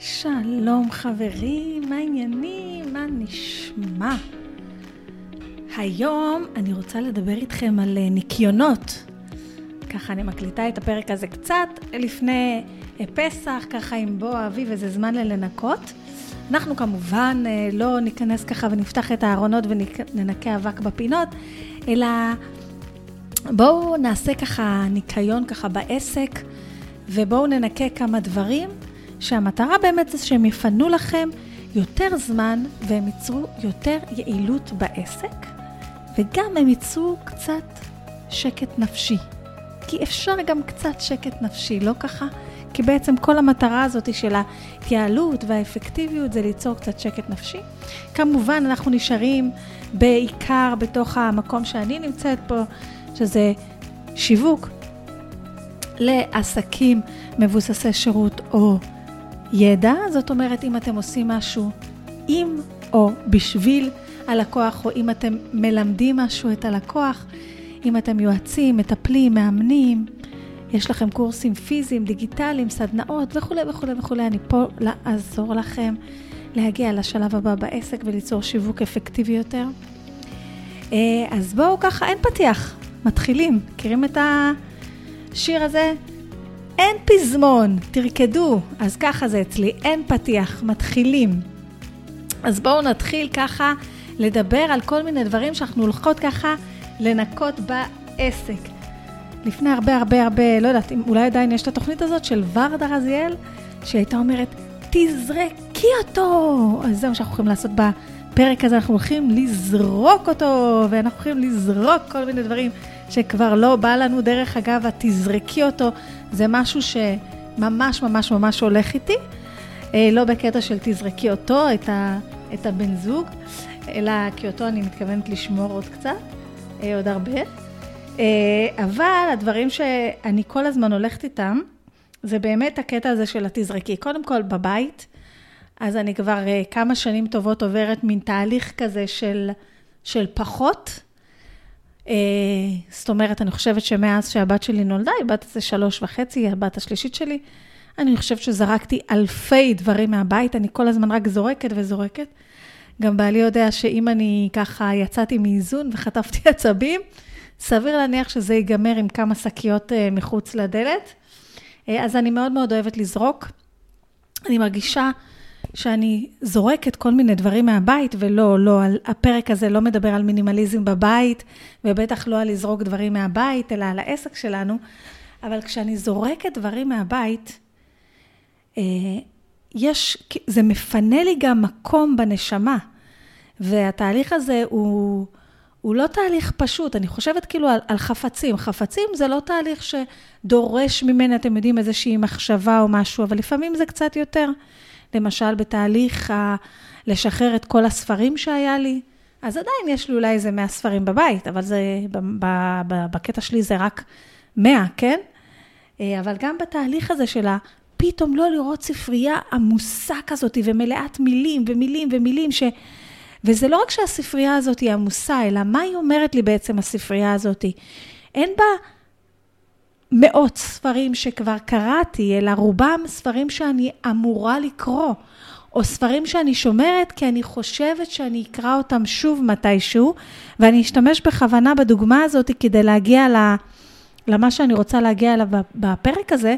שלום חברים, מה העניינים? מה נשמע? היום אני רוצה לדבר איתכם על ניקיונות. ככה אני מקליטה את הפרק הזה קצת לפני פסח, ככה עם בוא האביב, וזה זמן לנקות. אנחנו כמובן לא ניכנס ככה ונפתח את הארונות וננקה אבק בפינות, אלא בואו נעשה ככה ניקיון ככה בעסק, ובואו ננקה כמה דברים שהמטרה באמת זה שהם יפנו לכם יותר זמן והם ייצרו יותר יעילות בעסק, וגם הם ייצרו קצת שקט נפשי. כי אפשר גם קצת שקט נפשי, לא ככה? כי בעצם כל המטרה הזאת של התייעלות והאפקטיביות זה ליצור קצת שקט נפשי. כמובן אנחנו נשארים בעיקר בתוך המקום שאני נמצאת פה, שזה שיווק לעסקים מבוססי שירות או ידע. זאת אומרת, אם אתם עושים משהו עם או בשביל הלקוח, או אם אתם מלמדים משהו את הלקוח, אם אתם יועצים, מטפלים, מאמנים, יש לכם קורסים פיזיים, דיגיטליים, סדנאות וכו' וכו' וכו'. אני פה לעזור לכם להגיע לשלב הבא בעסק וליצור שיווק אפקטיבי יותר. אז בואו ככה, אין פתיח, מתחילים. מכירים את השיר הזה? אין פזמון, תרקדו. אז ככה זה אצלי, אין פתיח, מתחילים. אז בואו נתחיל ככה לדבר על כל מיני דברים שאנחנו הולכות ככה לנקות בעסק. לפני הרבה, לא יודעת, אולי עדיין יש את התוכנית הזאת של ורדה רזיאל, שהייתה אומרת, תזרקי אותו. אז זה מה שאנחנו הולכים לעשות בפרק הזה, אנחנו הולכים לזרוק אותו, ואנחנו הולכים לזרוק כל מיני דברים שכבר לא בא לנו. דרך אגב, תזרקי אותו, זה משהו שממש ממש ממש הולך איתי, לא בקטע של תזרקי אותו, את הבן זוג, אלא כי אותו אני מתכוונת לשמור עוד קצת, עוד הרבה. אבל הדברים שאני כל הזמן הולכת איתם, זה באמת הקטע הזה של התזרקי. קודם כל בבית, אז אני כבר כמה שנים טובות עוברת מן תהליך כזה של פחות. זאת אומרת, אני חושבת שמאז שהבת שלי נולדה, היא בת 3.5, היא הבת השלישית שלי, אני חושבת שזרקתי אלפי דברים מהבית, אני כל הזמן רק זורקת וזורקת. גם בעלי יודע שאם אני ככה יצאתי מאיזון וחטפתי עצבים, סביר להניח שזה ייגמר עם כמה שקיות מחוץ לדלת. אז אני מאוד מאוד אוהבת לזרוק. אני מרגישה שאני זורקת כל מיני דברים מהבית, ולא, הפרק הזה לא מדבר על מינימליזם בבית, ובטח לא על לזרוק דברים מהבית, אלא על העסק שלנו. אבל כשאני זורקת דברים מהבית, זה מפנה לי גם מקום בנשמה. והתהליך הזה הוא לא תהליך פשוט. אני חושבת כאילו על חפצים. חפצים זה לא תהליך שדורש ממנה, אתם יודעים, איזושהי מחשבה או משהו, אבל לפעמים זה קצת יותר. למשל, בתהליך לשחרר את כל הספרים שהיה לי, אז עדיין יש לי אולי איזה 100 ספרים בבית, אבל זה, בקטע שלי זה רק 100, כן? אבל גם בתהליך הזה שלה, פתאום לא לראות ספרייה עמוסה כזאת, ומלאת מילים ומילים ומילים וזה לא רק שהספרייה הזאת היא עמוסה, אלא מה היא אומרת לי בעצם הספרייה הזאת? אין בה מאות ספרים שכבר קראתי, אלא רובם ספרים שאני אמורה לקרוא, או ספרים שאני שומרת כי אני חושבת שאני אקרא אותם שוב מתישהו, ואני אשתמש בכוונה בדוגמה הזאת כדי להגיע למה שאני רוצה להגיע אליו בפרק הזה,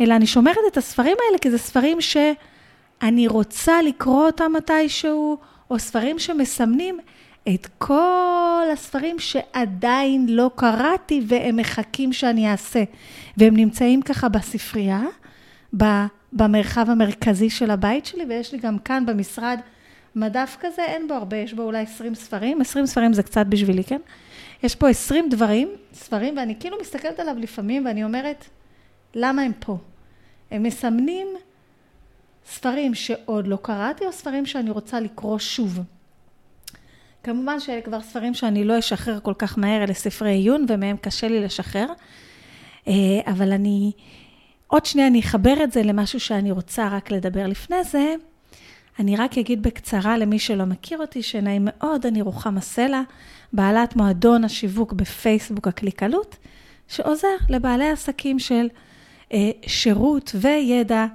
אלא אני שומרת את הספרים האלה כי זה ספרים שאני רוצה לקרוא אותם מתישהו, או ספרים שמסמנים את כל הספרים שעדיין לא קראתי, והם מחכים שאני אעשה. והם נמצאים ככה בספרייה, במרחב המרכזי של הבית שלי, ויש לי גם כאן במשרד מדף כזה, אין בו הרבה, יש בו אולי 20 ספרים, 20 ספרים זה קצת בשבילי, כן? יש פה 20 ספרים, ואני כאילו מסתכלת עליו לפעמים, ואני אומרת, למה הם פה? הם מסמנים ספרים שעוד לא קראתי, או ספרים שאני רוצה לקרוא שוב. כמובן שאלה כבר ספרים שאני לא אשחרר כל כך מהר, אלה ספרי עיון, ומהם קשה לי לשחרר. אבל עוד שנייה אני אחבר את זה למשהו שאני רוצה רק לדבר לפני זה. אני רק אגיד בקצרה למי שלא מכיר אותי, שנעים מאוד, אני רוחמה סלע, בעלת מועדון השיווק בפייסבוק הקליקלות, שעוזר לבעלי עסקים של שירות וידע,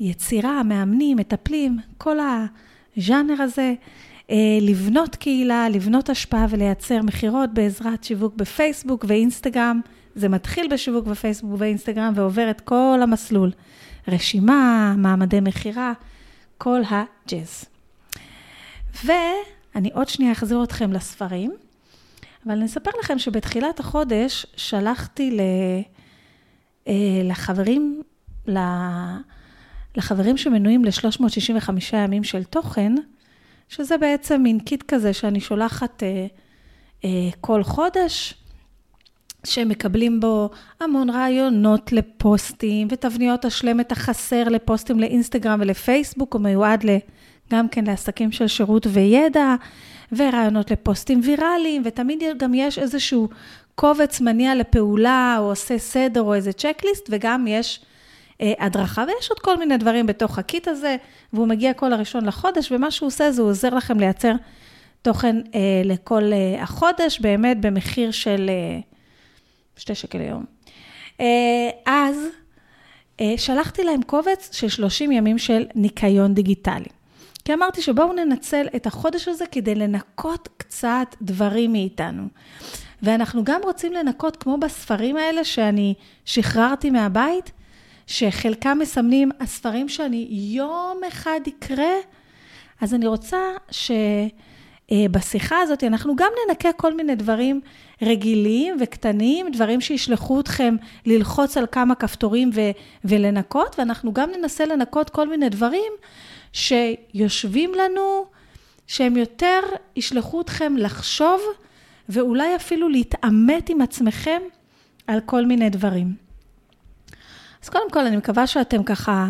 יצירה, מאמנים, מטפלים, כל הז'אנר הזה, לבנות קהילה, לבנות השפעה ולייצר מחירות בעזרת שיווק בפייסבוק ואינסטגרם. זה מתחיל בשיווק בפייסבוק ואינסטגרם ועובר את כל המסלול. רשימה, מעמדי מחירה, כל הג'אז. ואני עוד שנייה אחזיר אתכם לספרים, אבל אני אספר לכם שבתחילת החודש שלחתי לחברים שמנויים ל-365 ימים של תוכן, שזה בעצם מין קיט כזה שאני שולחת כל חודש, שמקבלים בו המון רעיונות לפוסטים, ותבניות השלם את החסר לפוסטים לאינסטגרם ולפייסבוק, הוא מיועד גם כן לעסקים של שירות וידע, ורעיונות לפוסטים ויראליים, ותמיד גם יש איזשהו קובץ מניע לפעולה, או עושה סדר, או איזה צ'קליסט, וגם יש הדרכה, ויש עוד כל מיני דברים בתוך הקיט הזה, והוא מגיע כל הראשון לחודש, ומה שהוא עושה זה הוא עוזר לכם לייצר תוכן לכל החודש, באמת במחיר של 2 שקל ליום. אז שלחתי להם קובץ של 30 ימים של ניקיון דיגיטלי. כי אמרתי שבואו ננצל את החודש הזה כדי לנקות קצת דברים מאיתנו. ואנחנו גם רוצים לנקות כמו בספרים האלה שאני שחררתי מהבית, שחלקם מסמנים הספרים שאני יום אחד אקרא, אז אני רוצה שבשיחה הזאת אנחנו גם ננקה כל מיני דברים רגילים וקטנים, דברים שישלחו אתכם ללחוץ על כמה כפתורים ולנקות, ואנחנו גם ננסה לנקות כל מיני דברים שיושבים לנו, שהם יותר ישלחו אתכם לחשוב, ואולי אפילו להתעמת עם עצמכם על כל מיני דברים. אז קודם כל, אני מקווה שאתם ככה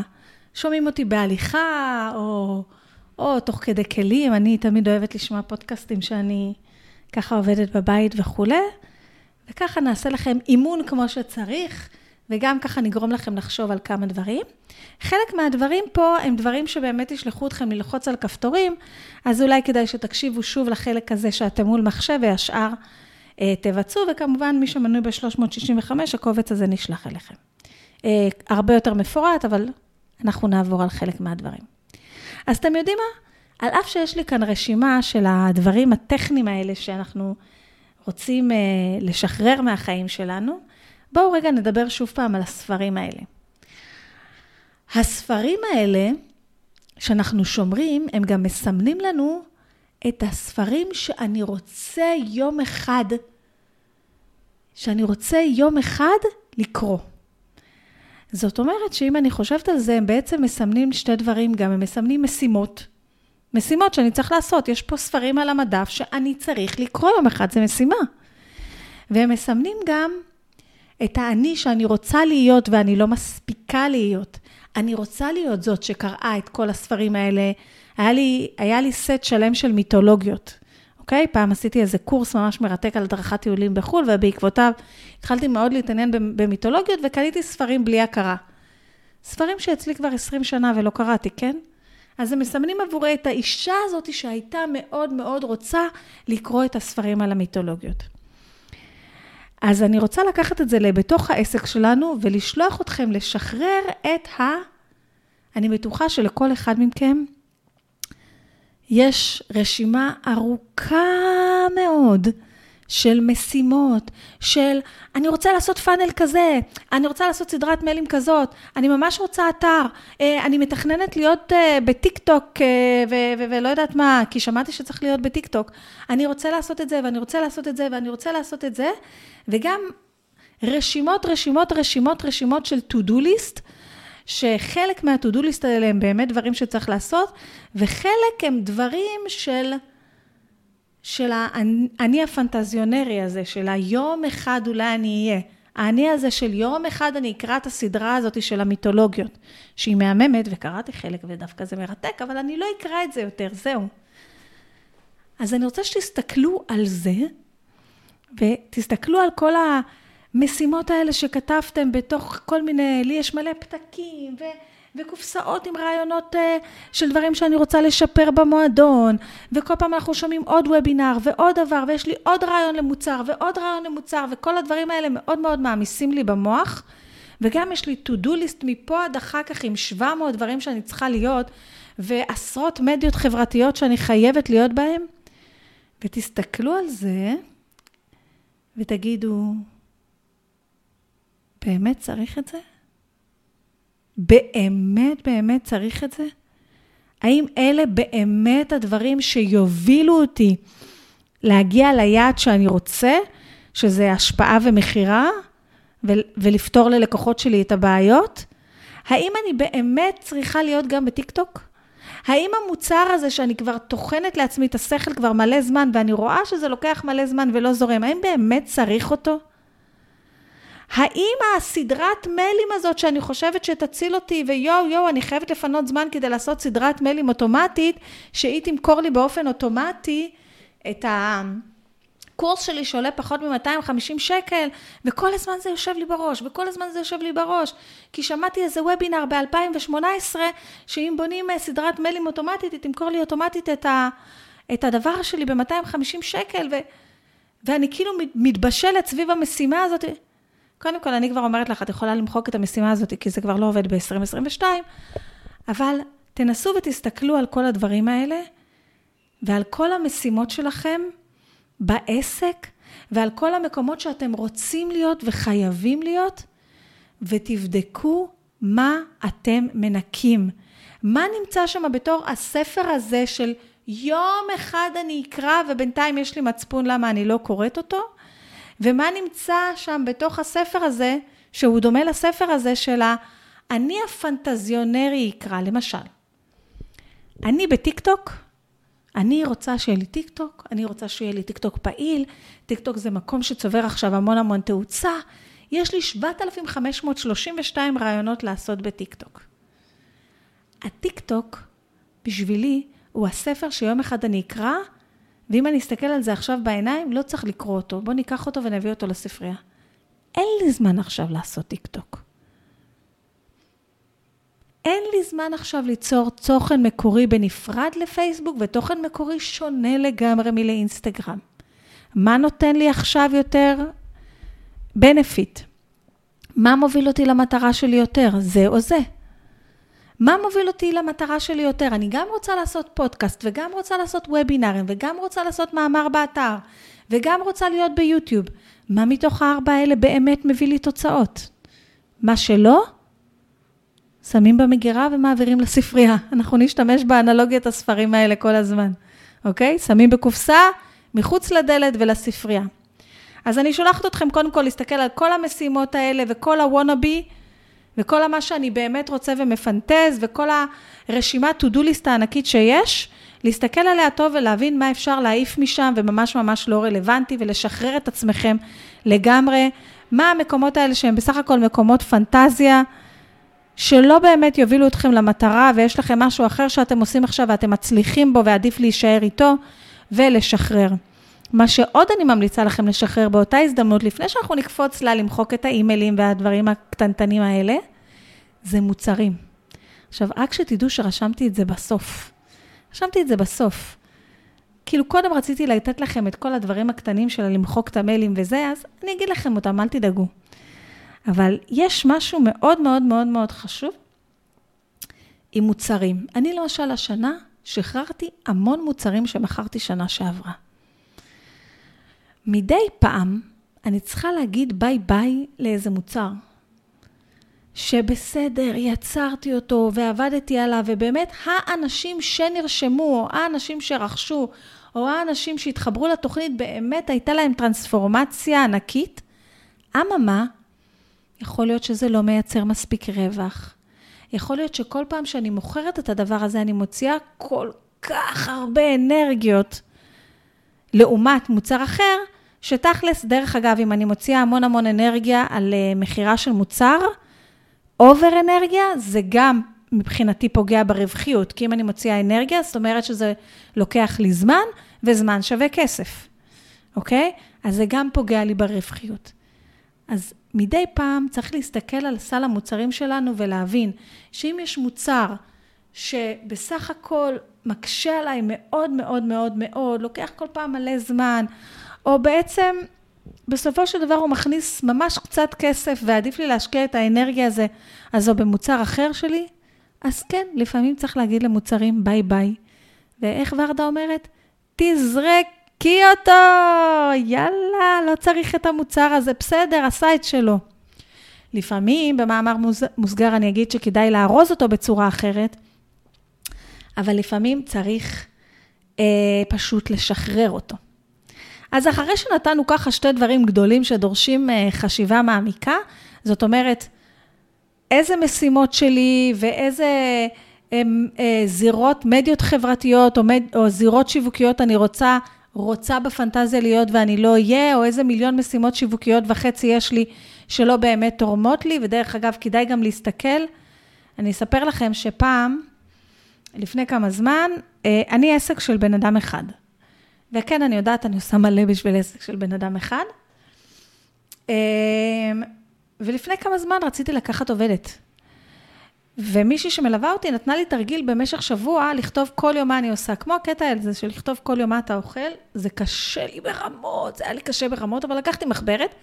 שומעים אותי בהליכה, או תוך כדי כלים. אני תמיד אוהבת לשמוע פודקאסטים שאני ככה עובדת בבית וכו'. וככה נעשה לכם אימון כמו שצריך, וגם ככה נגרום לכם לחשוב על כמה דברים. חלק מהדברים פה הם דברים שבאמת ישלחו אתכם ללחוץ על כפתורים, אז אולי כדאי שתקשיבו שוב לחלק הזה שאתם מול מחשב, והשאר תבצעו, וכמובן מי שמנוי ב-365, הקובץ הזה נשלח אליכם. הרבה יותר מפורט, אבל אנחנו נעבור על חלק מהדברים. אז אתם יודעים מה? על אף שיש לי כאן רשימה של הדברים הטכניים האלה שאנחנו רוצים לשחרר מהחיים שלנו, בואו רגע נדבר שוב פעם על הספרים האלה. הספרים האלה שאנחנו שומרים, הם גם מסמנים לנו את הספרים שאני רוצה יום אחד לקרוא. זאת אומרת שאם אני חושבת על זה, הם בעצם מסמנים שתי דברים גם, הם מסמנים משימות. משימות שאני צריך לעשות, יש פה ספרים על המדף שאני צריך לקרוא יום אחד, זה משימה. והם מסמנים גם את האני שאני רוצה להיות ואני לא מספיקה להיות. אני רוצה להיות זאת שקראה את כל הספרים האלה. היה לי סט שלם של מיתולוגיות. אוקיי? פעם עשיתי איזה קורס ממש מרתק על הדרכת טיולים בחול, ובעקבותיו התחלתי מאוד להתעניין במיתולוגיות, וקניתי ספרים בלי הכרה. ספרים שאצלי כבר 20 שנה ולא קראתי, כן? אז הם מסמנים עבורי את האישה הזאת שהייתה מאוד מאוד רוצה לקרוא את הספרים על המיתולוגיות. אז אני רוצה לקחת את זה לבתוך העסק שלנו, ולשלוח אתכם לשחרר את אני בטוחה שלכל אחד מכם, יש רשימה ארוכה מאוד של משימות, של אני רוצה לעשות פאנל כזה, אני רוצה לעשות סדרת מיילים כזאת, אני ממש רוצה אתר, אני מתכננת להיות בטיק-טוק ולא יודעת מה, כי שמעתי שצריך להיות בטיק-טוק, אני רוצה לעשות את זה ואני רוצה לעשות את זה ואני רוצה לעשות את זה, וגם רשימות של to-do list, שחלק מהתודו להסתדל הם באמת דברים שצריך לעשות, וחלק הם דברים של אני הפנטזיונרי הזה, של היום אחד אולי אני אהיה. אני הזה של יום אחד אני אקרא את הסדרה הזאת של המיתולוגיות, שהיא מהממת וקראתי חלק ודווקא זה מרתק, אבל אני לא אקרא את זה יותר, זהו. אז אני רוצה שתסתכלו על זה, ותסתכלו על כל המשימות האלה שכתבתם בתוך כל מיני, לי יש מלא פתקים וקופסאות עם רעיונות של דברים שאני רוצה לשפר במועדון, וכל פעם אנחנו שומעים עוד וובינר ועוד דבר, ויש לי עוד רעיון למוצר ועוד רעיון למוצר, וכל הדברים האלה מאוד מאוד מעמיסים לי במוח, וגם יש לי to do list מפה עד אחר כך עם 700 דברים שאני צריכה להיות, ועשרות מדיות חברתיות שאני חייבת להיות בהם, ותסתכלו על זה, ותגידו, באמת צריך את זה? באמת צריך את זה? האם אלה באמת הדברים שיובילו אותי להגיע ליעד שאני רוצה, שזה השפעה ומחירה, ולפתור ללקוחות שלי את הבעיות? האם אני באמת צריכה להיות גם בטיקטוק? האם המוצר הזה שאני כבר תוכנת לעצמי את השכל כבר מלא זמן, ואני רואה שזה לוקח מלא זמן ולא זורם, האם באמת צריך אותו? האם הסדרת מיילים הזאת שאני חושבת שתציל אותי, ויו, אני חייבת לפנות זמן כדי לעשות סדרת מיילים אוטומטית, שהיא תמכור לי באופן אוטומטי את הקורס שלי שעולה פחות מ-250 שקל, וכל הזמן זה יושב לי בראש, כי שמעתי איזה וובינר ב-2018, שאם בונים סדרת מיילים אוטומטית, היא תמכור לי אוטומטית את הדבר שלי ב-250 שקל, ואני כאילו מתבשלת סביב המשימה הזאת. קודם כל, אני כבר אומרת לך, את יכולה למחוק את המשימה הזאת, כי זה כבר לא עובד ב-2022, אבל תנסו ותסתכלו על כל הדברים האלה, ועל כל המשימות שלכם בעסק, ועל כל המקומות שאתם רוצים להיות וחייבים להיות, ותבדקו מה אתם מנקים. מה נמצא שם בתור הספר הזה של יום אחד אני אקרא, ובינתיים יש לי מצפון למה אני לא קוראת אותו, ומה נמצא שם בתוך הספר הזה, שהוא דומה לספר הזה של אני הפנטזיונרי יקרא, למשל. אני בטיקטוק, אני רוצה שיהיה לי טיקטוק, אני רוצה שיהיה לי טיקטוק פעיל, טיקטוק זה מקום שצובר עכשיו המון תאוצה, יש לי 7,532 רעיונות לעשות בטיקטוק. הטיקטוק בשבילי הוא הספר שיום אחד אני אקרא, ואם אני אסתכל על זה עכשיו בעיניים, לא צריך לקרוא אותו. בוא ניקח אותו ונביא אותו לספרייה. אין לי זמן עכשיו לעשות טיקטוק. אין לי זמן עכשיו ליצור תוכן מקורי בנפרד לפייסבוק, ותוכן מקורי שונה לגמרי מלאינסטגרם. מה נותן לי עכשיו יותר? בנפיט. מה מוביל אותי למטרה שלי יותר? זה או זה. מה מוביל אותי למטרה שלי יותר? אני גם רוצה לעשות פודקאסט, וגם רוצה לעשות וובינרים, וגם רוצה לעשות מאמר באתר, וגם רוצה להיות ביוטיוב. מה מתוך הארבע האלה באמת מביא לי תוצאות? מה שלא? שמים במגירה ומעבירים לספרייה. אנחנו נשתמש באנלוגיית הספרים האלה כל הזמן. אוקיי? שמים בקופסה, מחוץ לדלת ולספרייה. אז אני שולחת אתכם קודם כל להסתכל על כל המשימות האלה, וכל הוואנאבי, וכל מה שאני באמת רוצה ומפנטז, וכל הרשימה to do list הענקית שיש, להסתכל עליה טוב ולהבין מה אפשר להעיף משם, וממש לא רלוונטי, ולשחרר את עצמכם לגמרי. מה המקומות האלה שהם בסך הכל מקומות פנטזיה, שלא באמת יובילו אתכם למטרה, ויש לכם משהו אחר שאתם עושים עכשיו, ואתם מצליחים בו, ועדיף להישאר איתו, ולשחרר. מה שעוד אני ממליצה לכם לשחרר באותה הזדמנות, לפני שאנחנו נקפוץ לה למחוק את האימיילים והדברים הקטנטנים האלה, זה מוצרים. עכשיו, רק שתדעו שרשמתי את זה בסוף. כאילו, קודם רציתי לתת לכם את כל הדברים הקטנים של למחוק את המיילים וזה, אז אני אגיד לכם אותם, אל תדאגו. אבל יש משהו מאוד חשוב עם מוצרים. אני למשל השנה שחררתי המון מוצרים שמכרתי שנה שעברה. מדי פעם אני צריכה להגיד ביי ביי לאיזה מוצר, שבסדר, יצרתי אותו ועבדתי עליו, ובאמת האנשים שנרשמו, או האנשים שרכשו, או האנשים שהתחברו לתוכנית, באמת הייתה להם טרנספורמציה ענקית, אממה, יכול להיות שזה לא מייצר מספיק רווח, יכול להיות שכל פעם שאני מוכרת את הדבר הזה, אני מוציאה כל כך הרבה אנרגיות, לעומת מוצר אחר, שתכלס, דרך אגב, אם אני מוציאה המון אנרגיה על מחירה של מוצר, אובר אנרגיה, זה גם מבחינתי פוגע ברווחיות, כי אם אני מוציאה אנרגיה, זאת אומרת שזה לוקח לי זמן, וזמן שווה כסף, אוקיי? אז זה גם פוגע לי ברווחיות. אז מדי פעם צריך להסתכל על סל המוצרים שלנו, ולהבין שאם יש מוצר שבסך הכל מקשה עליי מאוד, לוקח כל פעם מלא זמן, או בעצם בסופו של דבר הוא מכניס ממש קצת כסף, ועדיף לי להשקיע את האנרגיה הזה, אז או במוצר אחר שלי, אז כן, לפעמים צריך להגיד למוצרים ביי ביי. ואיך ורדה אומרת? תזרקי אותו! יאללה, לא צריך את המוצר הזה, בסדר, עשה את שלו. לפעמים, במאמר מוסגר אני אגיד שכדאי להרוז אותו בצורה אחרת, אבל לפעמים צריך פשוט לשחרר אותו. אז אחרי שנתנו ככה שתי דברים גדולים שדורשים חשיבה מעמיקה, זאת אומרת, איזה משימות שלי ואיזה זירות מדיות חברתיות או זירות שיווקיות אני רוצה בפנטזיה להיות ואני לא אהיה, או איזה מיליון משימות שיווקיות וחצי יש לי שלא באמת תורמות לי, ודרך אגב כדאי גם להסתכל. אני אספר לכם שפעם, לפני כמה זמן, אני עסק של בן אדם אחד. וכן, אני יודעת, אני עושה מלא בשביל עסק של בן אדם אחד. ולפני כמה זמן רציתי לקחת עובדת. ומישהי שמלווה אותי נתנה לי תרגיל במשך שבוע לכתוב כל יום מה אני עושה. כמו הקטע הזה של לכתוב כל יום מה אתה אוכל, זה קשה לי ברמות, זה היה לי קשה ברמות, אבל לקחתי מחברת,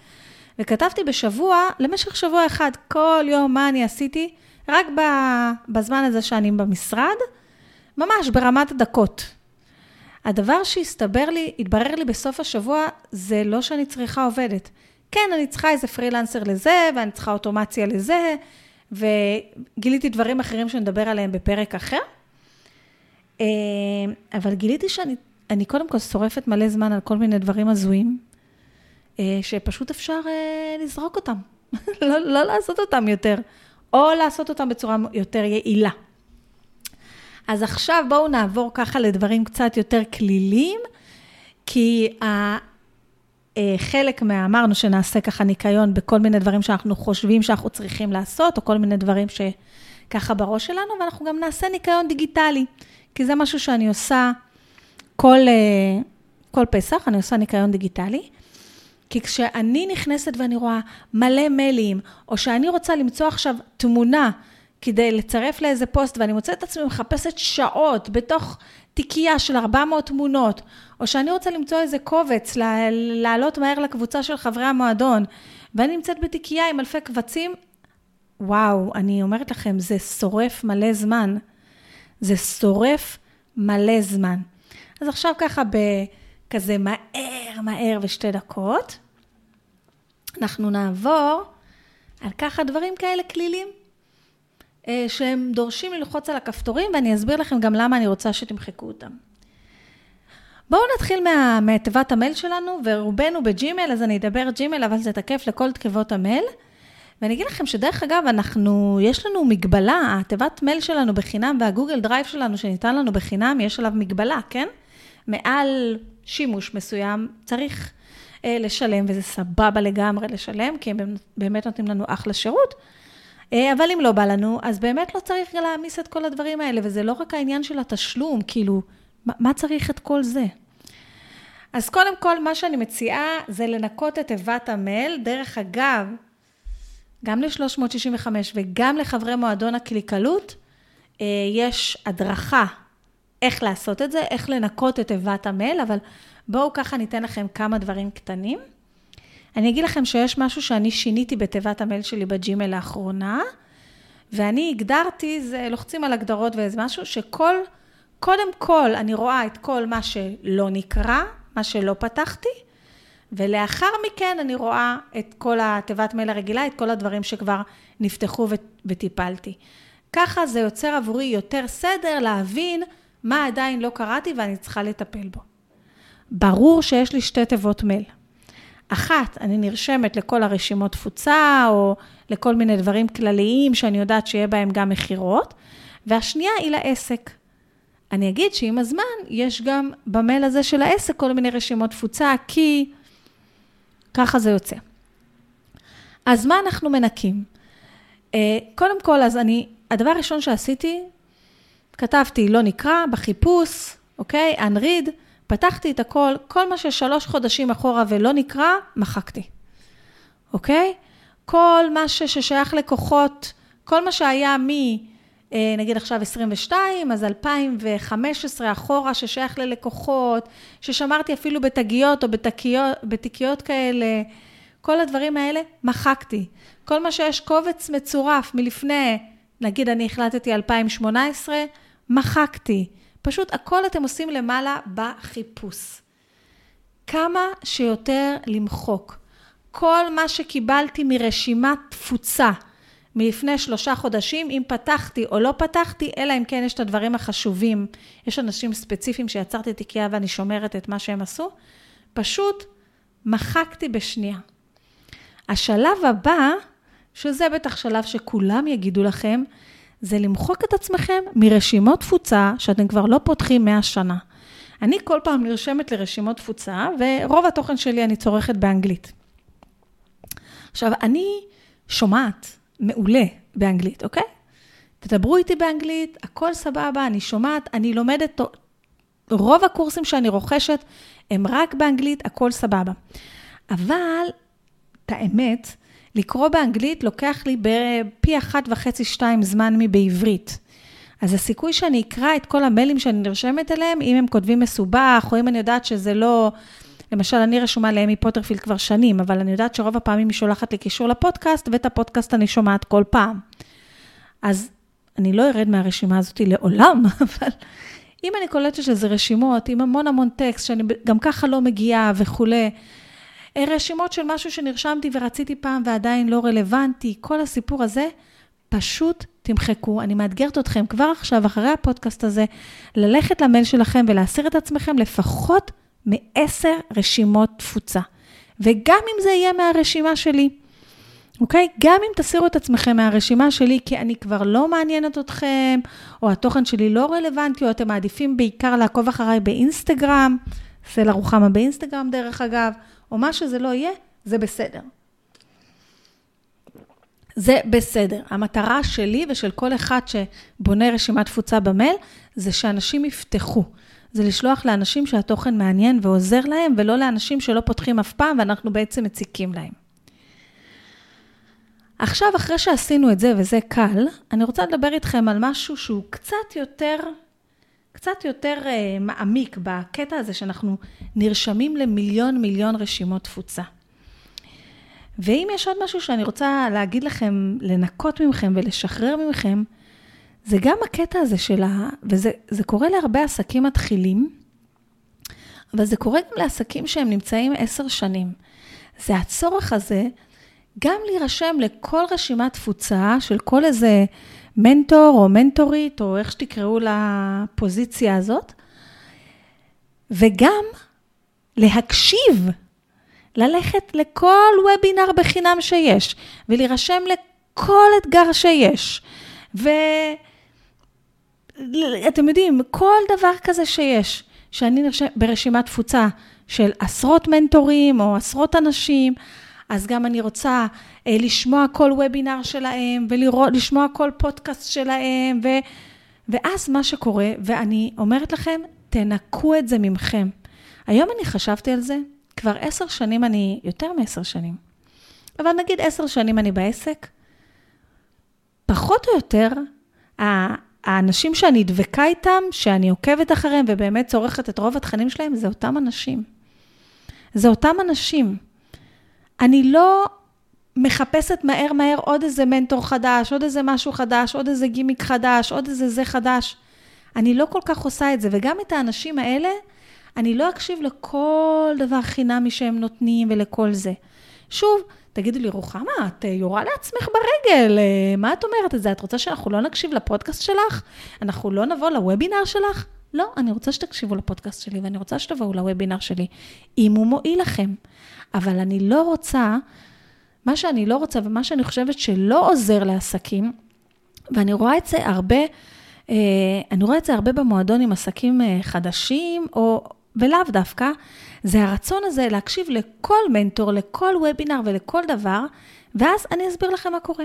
וכתבתי בשבוע, למשך שבוע אחד, כל יום מה אני עשיתי, רק בזמן הזה שאני במשרד, ממש ברמת הדקות. הדבר התברר לי בסוף השבוע, זה לא שאני צריכה עובדת. כן, אני צריכה איזה פרילנסר לזה, ואני צריכה אוטומציה לזה, וגיליתי דברים אחרים שנדבר עליהם בפרק אחר. אבל גיליתי שאני קודם כל שורפת מלא זמן על כל מיני דברים הזויים, שפשוט אפשר לזרוק אותם. לא לעשות אותם יותר. או לעשות אותם בצורה יותר יעילה. אז עכשיו בואו נעבור ככה לדברים קצת יותר כלילים, כי חלק מהאמרנו שנעשה ככה ניקיון בכל מיני דברים שאנחנו חושבים שאנחנו צריכים לעשות, או כל מיני דברים שככה בראש שלנו, ואנחנו גם נעשה ניקיון דיגיטלי, כי זה משהו שאני עושה כל פסח, אני עושה ניקיון דיגיטלי, כי כשאני נכנסת ואני רואה מלא מיילים, או שאני רוצה למצוא עכשיו תמונה כדי לצרף לאיזה פוסט, ואני מוצאת את עצמי מחפשת שעות בתוך תיקייה של 400 תמונות, או שאני רוצה למצוא איזה קובץ, לעלות מהר לקבוצה של חברי המועדון, ואני נמצאת בתיקייה עם אלפי קבצים, וואו, אני אומרת לכם, זה שורף מלא זמן. זה שורף מלא זמן. אז עכשיו ככה כזה מהר ושתי דקות, אנחנו נעבור על ככה דברים כאלה כלילים, שהם דורשים ללחוץ על הכפתורים, ואני אסביר לכם גם למה אני רוצה שתמחקו אותם. בואו נתחיל מתיבת המייל שלנו, ורובנו בג'ימייל, אז אני אדבר ג'ימייל, אבל זה תקף לכל תיבות המייל, ואני אגיד לכם שדרך אגב, יש לנו מגבלה, התיבת מייל שלנו בחינם, והגוגל דרייב שלנו שניתן לנו בחינם, יש עליו מגבלה, כן? מעל שימוש מסוים צריך לשלם, וזה סבבה לגמרי לשלם, כי הם באמת נותנים לנו אחלה שירות, אבל אם לא בא לנו, אז באמת לא צריך להעמיס את כל הדברים האלה, וזה לא רק העניין של התשלום, כאילו, מה צריך את כל זה? אז קודם כל, מה שאני מציעה, זה לנקות את תיבת המייל, דרך אגב, גם ל-365 וגם לחברי מועדון הקליקלות, יש הדרכה, איך לעשות את זה, איך לנקות את תיבת המייל, אבל בואו ככה ניתן לכם כמה דברים קטנים. אני אגיד לכם שיש משהו שאני שיניתי בתיבת המייל שלי בג'ימייל האחרונה, ואני הגדרתי, זה לוחצים על הגדרות ואיזה משהו, קודם כל אני רואה את כל מה שלא נקרא, מה שלא פתחתי, ולאחר מכן אני רואה את כל התיבת מייל הרגילה, את כל הדברים שכבר נפתחו וטיפלתי. ככה זה יוצר עבורי יותר סדר להבין, מה עדיין לא קראתי ואני צריכה לטפל בו. ברור שיש לי שתי תיבות מייל. אחת, אני נרשמת לכל הרשימות תפוצה, או לכל מיני דברים כלליים שאני יודעת שיהיה בהם גם מחירות, והשנייה היא לעסק. אני אגיד שעם הזמן יש גם במייל הזה של העסק כל מיני רשימות תפוצה, כי ככה זה יוצא. אז מה אנחנו מנקים? קודם כל, אז הדבר הראשון שעשיתי, כתבתי לא נקרא בחיפוש, אוקיי? unread, פתחתי את הכל, כל מה ששלוש חודשים אחורה ולא נקרא, מחקתי. אוקיי? כל מה ששייך לקוחות, כל מה שהיה נגיד עכשיו 22, אז 2015 אחורה ששייך ללקוחות, ששמרתי אפילו בתגיות או בתקיות כאלה, כל הדברים האלה מחקתי. כל מה שיש קובץ מצורף מלפני, נגיד אני החלטתי 2018, מחקתי. פשוט הכל אתם עושים למעלה בחיפוש. כמה שיותר למחוק. כל מה שקיבלתי מרשימת תפוצה, מלפני 3 חודשים, אם פתחתי או לא פתחתי, אלא אם כן יש את הדברים החשובים. יש אנשים ספציפיים שיצרתי תיקייה ואני שומרת את מה שהם עשו. פשוט מחקתי בשנייה. השלב הבא, שזה בטח שלב שכולם יגידו לכם, זה למחוק את עצמכם מרשימות תפוצה שאתם כבר לא פותחים 100 שנה. אני כל פעם נרשמת לרשימות תפוצה, ורוב התוכן שלי אני צורכת באנגלית. עכשיו, אני שומעת מעולה באנגלית, אוקיי? תדברו איתי באנגלית, הכל סבבה, אני שומעת, אני לומדת, רוב הקורסים שאני רוכשת הם רק באנגלית, הכל סבבה. אבל, את האמת, לקרוא באנגלית לוקח לי בפי 1.5-2 זמן מבעברית. אז הסיכוי שאני אקרא את כל המיילים שאני נרשמת אליהם, אם הם כותבים מסובך, או אם אני יודעת שזה לא... למשל, אני רשומה לאמי פוטרפילד כבר שנים, אבל אני יודעת שרוב הפעמים היא שולחת לי קישור לפודקאסט, ואת הפודקאסט אני שומעת כל פעם. אז אני לא ארד מהרשימה הזאת לעולם, אבל אם אני קולטת שזה רשימות, עם המון המון טקסט, שאני גם ככה לא מגיעה וכולי, רשימות של משהו שנרשמתי ורציתי פעם ועדיין לא רלוונטי, כל הסיפור הזה, פשוט תמחקו. אני מאתגרת אתכם כבר עכשיו, אחרי הפודקאסט הזה, ללכת למייל שלכם ולהסיר את עצמכם לפחות 10 רשימות תפוצה. וגם אם זה יהיה מהרשימה שלי, אוקיי? גם אם תסירו את עצמכם מהרשימה שלי, כי אני כבר לא מעניינת אתכם, או התוכן שלי לא רלוונטי, או אתם מעדיפים בעיקר לעקוב אחריי באינסטגרם, סלע רוחמה באינסטגרם דרך אגב, או מה שזה לא יהיה, זה בסדר. זה בסדר. המטרה שלי ושל כל אחד שבונה רשימת תפוצה במייל, זה שאנשים יפתחו. זה לשלוח לאנשים שהתוכן מעניין ועוזר להם, ולא לאנשים שלא פותחים אף פעם, ואנחנו בעצם מציקים להם. עכשיו, אחרי שעשינו את זה, וזה קל, אני רוצה לדבר איתכם על משהו שהוא קצת יותר מעמיק בקטע הזה, שאנחנו נרשמים ל מיליון רשימות תפוצה. ואם יש עוד משהו שאני רוצה להגיד לכם, לנקות ממכם ולשחרר ממכם, זה גם הקטע הזה שלה, וזה קורה להרבה עסקים מתחילים, אבל זה קורה גם לעסקים שהם נמצאים 10 שנים. זה הצורך הזה, גם להירשם לכל רשימת תפוצה, של כל איזה מנטור או מנטורית, או איך שתקראו לפוזיציה הזאת, וגם להקשיב, ללכת לכל וובינר בחינם שיש, ולהירשם לכל אתגר שיש, ואתם יודעים, כל דבר כזה שיש, שאני ברשימת תפוצה של 10 מנטורים או 10 אנשים, אז גם אני רוצה לשמוע כל וובינר שלהם, ולשמוע כל פודקאסט שלהם, ואז מה שקורה, ואני אומרת לכם, תנקו את זה ממכם. היום אני חשבתי על זה, כבר 10 שנים אני, יותר מ10 שנים, אבל נגיד 10 שנים אני בעסק, פחות או יותר, האנשים שאני דבקה איתם, שאני עוקבת אחריהם ובאמת צורכת את רוב התכנים שלהם, זה אותם אנשים. אני לא מחפשת מהר עוד איזה מנטור חדש, עוד איזה משהו חדש, עוד איזה גימיק חדש, עוד איזה זה חדש. אני לא כל כך עושה את זה, וגם את האנשים האלה, אני לא אקשיב לכל דבר חינמי שהם נותנים ולכל זה. שוב, תגידו לי, רוחמה, את יורה לעצמך ברגל, מה את אומרת את זה? את רוצה שאנחנו לא נקשיב לפודקאסט שלך? אנחנו לא נבוא לוובינר שלך? לא, אני רוצה שתקשיבו לפודקאסט שלי, ואני רוצה שתבואו לוובינר שלי, אם הוא מועיל לכם. אבל אני לא רוצה, מה שאני לא רוצה, ומה שאני חושבת שלא עוזר לעסקים, ואני רואה את זה הרבה, במועדון עם עסקים חדשים, או... ולאו דווקא, זה הרצון הזה להקשיב לכל מנטור, לכל וובינר ולכל דבר, ואז אני אסביר לכם מה קורה.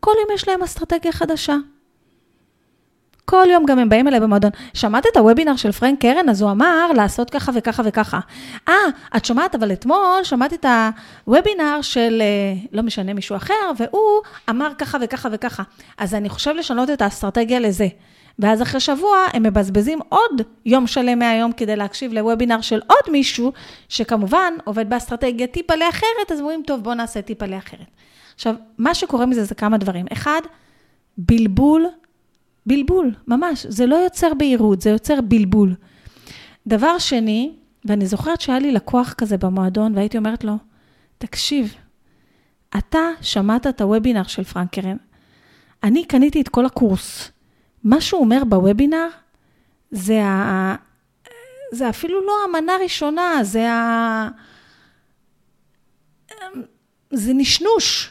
כל יום יש להם אסטרטגיה חדשה. כל יום גם הם באים אליי במועדון, שמעת את הוובינר של פרנק קרן, אז הוא אמר לעשות ככה וככה וככה. את שומעת, אבל אתמול שמעת את הוובינר של, לא משנה מישהו אחר, והוא אמר ככה וככה וככה. אז אני חושב לשנות את האסטרטגיה לזה. ואז אחרי שבוע הם מבזבזים עוד יום שלם מהיום כדי להקשיב לוובינר של עוד מישהו, שכמובן עובד באסטרטגיה טיפה לאחרת, אז אומרים, טוב, בוא נעשה טיפה לאחרת. עכשיו, מה שקורה מזה זה כמה דברים. אחד, בלבול, ממש. זה לא יוצר בהירות, זה יוצר בלבול. דבר שני, ואני זוכרת שהיה לי לקוח כזה במועדון, והייתי אומרת לו, תקשיב, אתה שמעת את הוובינר של פרנק קרן, אני קניתי את כל הקורס. מה שהוא אומר בוובינר, זה אפילו לא המנה ראשונה, זה נשנוש.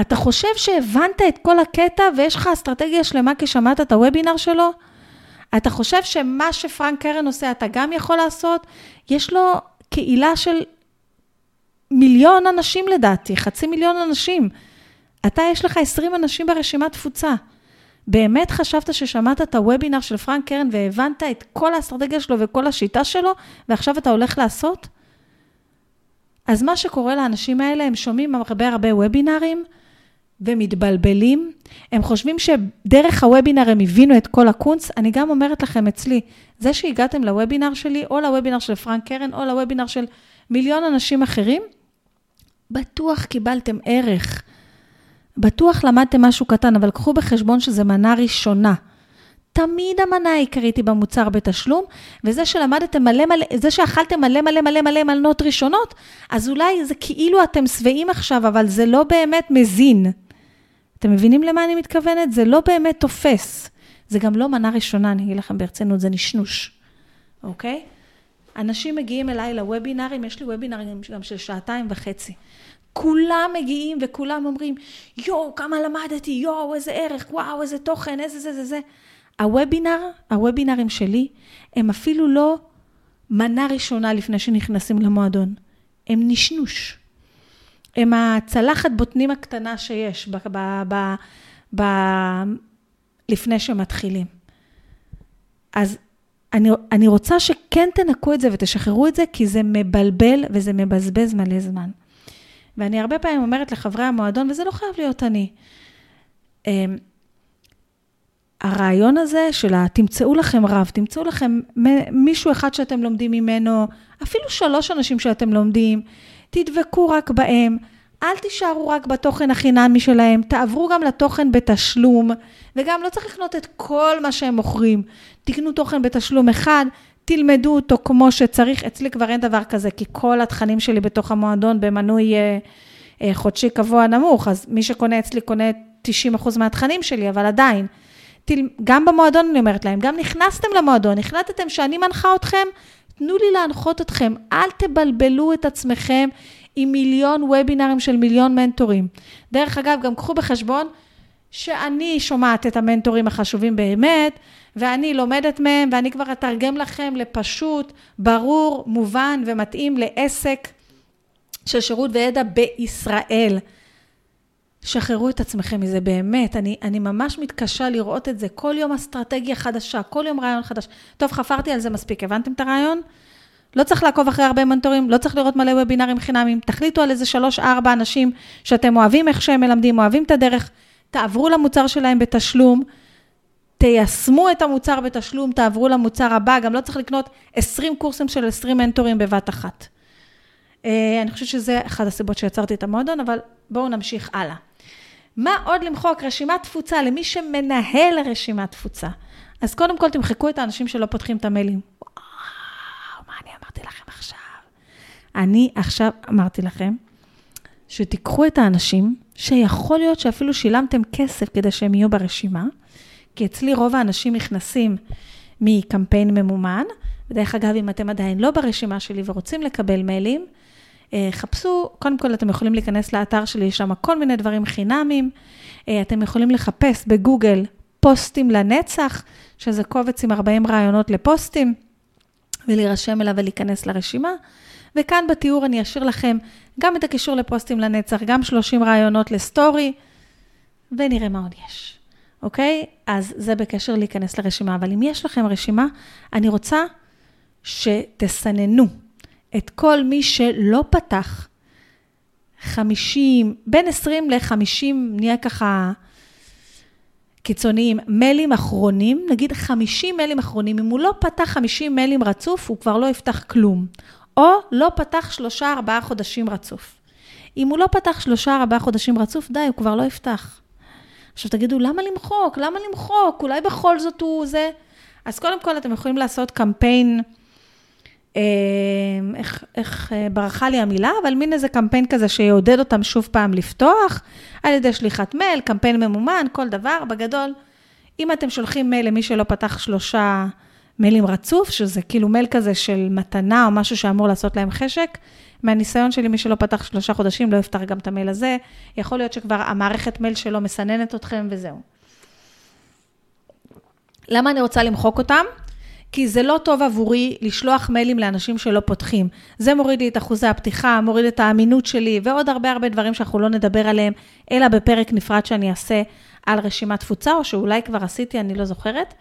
אתה חושב שהבנת את כל הקטע, ויש לך אסטרטגיה שלמה כשמעת את הוובינר שלו? אתה חושב שמה שפרנק קרן עושה, אתה גם יכול לעשות? יש לו קהילה של 1,000,000 אנשים לדעתי, 500,000 אנשים. אתה יש לך 20 אנשים ברשימת תפוצה. באמת חשבת ששמעת את הוובינר של פרנק קרן, והבנת את כל האסטרטגיה שלו וכל השיטה שלו, ועכשיו אתה הולך לעשות? אז מה שקורה לאנשים האלה, הם שומעים הרבה וובינרים, ומתבלבלים, הם חושבים שדרך הוובינר הם הבינו את כל הקונץ, אני גם אומרת לכם אצלי, זה שהגעתם לוובינר שלי, או לוובינר של פרנק קרן, או לוובינר של 1,000,000 אנשים אחרים, בטוח קיבלתם ערך, בטוח למדתם משהו קטן, אבל קחו בחשבון שזה מנה ראשונה, תמיד המנה העיקרית היא במוצר בתשלום, וזה שלמדתם זה שאכלתם מלא מנות ראשונות, אז אולי זה כאילו אתם שבעים עכשיו, אבל זה לא באמת מזין. אתם מבינים למה אני מתכוונת? זה לא באמת תופס. זה גם לא מנה ראשונה, אני אגיד לכם ברצינות, זה נשנוש. אוקיי? אנשים מגיעים אליי לוובינרים, יש לי וובינרים גם של 2.5 שעות. כולם מגיעים וכולם אומרים, יואו, כמה למדתי, יואו, איזה ערך, וואו, איזה תוכן, איזה זה. הוובינרים שלי, הם אפילו לא מנה ראשונה לפני שנכנסים למועדון. הם נשנוש. הם הצלחת בוטנים הקטנה שיש לפני שמתחילים. אז אני רוצה שכן תנקו את זה ותשחררו את זה, כי זה מבלבל וזה מבזבז מלא זמן. ואני הרבה פעמים אומרת לחברי המועדון, וזה לא חייב להיות אני, הרעיון הזה של תמצאו לכם רב, תמצאו לכם מישהו אחד שאתם לומדים ממנו, אפילו 3 אנשים שאתם לומדים, תדבקו רק בהם, אל תישארו רק בתוכן החינמי שלהם, תעברו גם לתוכן בתשלום, וגם לא צריך לקנות את כל מה שהם מוכרים, תקנו תוכן בתשלום אחד, תלמדו אותו כמו שצריך, אצלי כבר אין דבר כזה, כי כל התכנים שלי בתוך המועדון במנוי חודשי קבוע נמוך, אז מי שקונה אצלי קונה 90% מהתכנים שלי, אבל עדיין, גם במועדון אני אומרת להם, גם נכנסתם למועדון, החלטתם שאני מנחה אתכם, תנו לי להנחות אתכם, אל תבלבלו את עצמכם עם 1,000,000 וובינרים של 1,000,000 מנטורים. דרך אגב, גם קחו בחשבון שאני שומעת את המנטורים החשובים באמת, ואני לומדת מהם, ואני כבר אתרגם לכם לפשוט, ברור, מובן ומתאים לעסק של שירות וידע בישראל. שחררו את עצמכם מזה, באמת, אני ממש מתקשה לראות את זה, כל יום אסטרטגיה חדשה, כל יום רעיון חדש, טוב, חפרתי על זה מספיק, הבנתם את הרעיון? לא צריך לעקוב אחרי הרבה מנטורים, לא צריך לראות מלא וובינרים חינמים, תחליטו על איזה 3-4 אנשים, שאתם אוהבים איך שהם מלמדים, אוהבים את הדרך, תעברו למוצר שלהם בתשלום, תיישמו את המוצר בתשלום, תעברו למוצר הבא, גם לא צריך לקנות 20 קורסים של 20 מנטורים בבת אחת. אני חושבת שזה אחת הסיבות שיצרתי את המועדון, אבל בואו נמשיך הלאה. מה עוד למחוק? רשימת תפוצה, למי שמנהל רשימת תפוצה. אז קודם כל תמחקו את האנשים שלא פותחים את המיילים. וואו, מה אני אמרתי לכם עכשיו? אני עכשיו אמרתי לכם, שתיקחו את האנשים, שיכול להיות שאפילו שילמתם כסף כדי שהם יהיו ברשימה, כי אצלי רוב האנשים נכנסים מקמפיין ממומן, ודרך אגב, אם אתם עדיין לא ברשימה שלי ורוצים לקבל מיילים, חפשו, קודם כל אתם יכולים להיכנס לאתר שלי, יש שם כל מיני דברים חינמים, אתם יכולים לחפש בגוגל פוסטים לנצח, שזה קובץ עם 40 רעיונות לפוסטים, ולהירשם אליו ולהיכנס לרשימה, וכאן בתיאור אני אשאיר לכם גם את הקישור לפוסטים לנצח, גם 30 רעיונות לסטורי, ונראה מה עוד יש. אוקיי? אז זה בקשר להיכנס לרשימה, אבל אם יש לכם רשימה, אני רוצה שתסננו את כל מי שלא פתח 50, בין 20 ל-50, נהיה ככה קיצוניים, מיילים אחרונים, נגיד 50 מיילים אחרונים, אם הוא לא פתח 50 מיילים רצוף, הוא כבר לא יפתח כלום, או לא פתח 3-4 חודשים רצוף. אם הוא לא פתח 3-4 חודשים רצוף, די, הוא כבר לא יפתח. עכשיו תגידו, למה למחוק? למה למחוק? אולי בכל זאת הוא זה. אז קודם כל אתם יכולים לעשות קמפיין, איך ברכה לי המילה, אבל מין איזה קמפיין כזה שיעודד אותם שוב פעם לפתוח, על ידי שליחת מייל, קמפיין ממומן, כל דבר בגדול. אם אתם שולחים מייל למי שלא פתח 3 מיילים רצוף, שזה כאילו מייל כזה של מתנה או משהו שאמור לעשות להם חשק, מהניסיון שלי, מי שלא פתח 3 חודשים, לא יפתח גם את המייל הזה. יכול להיות שכבר המערכת מייל שלו מסננת אתכם וזהו. למה אני רוצה למחוק אותם? כי זה לא טוב עבורי לשלוח מיילים לאנשים שלא פותחים. זה מוריד לי את אחוזי הפתיחה, מוריד את האמינות שלי, ועוד הרבה דברים שאנחנו לא נדבר עליהם, אלא בפרק נפרד שאני אעשה על רשימת תפוצה, או שאולי כבר עשיתי, אני לא זוכרת.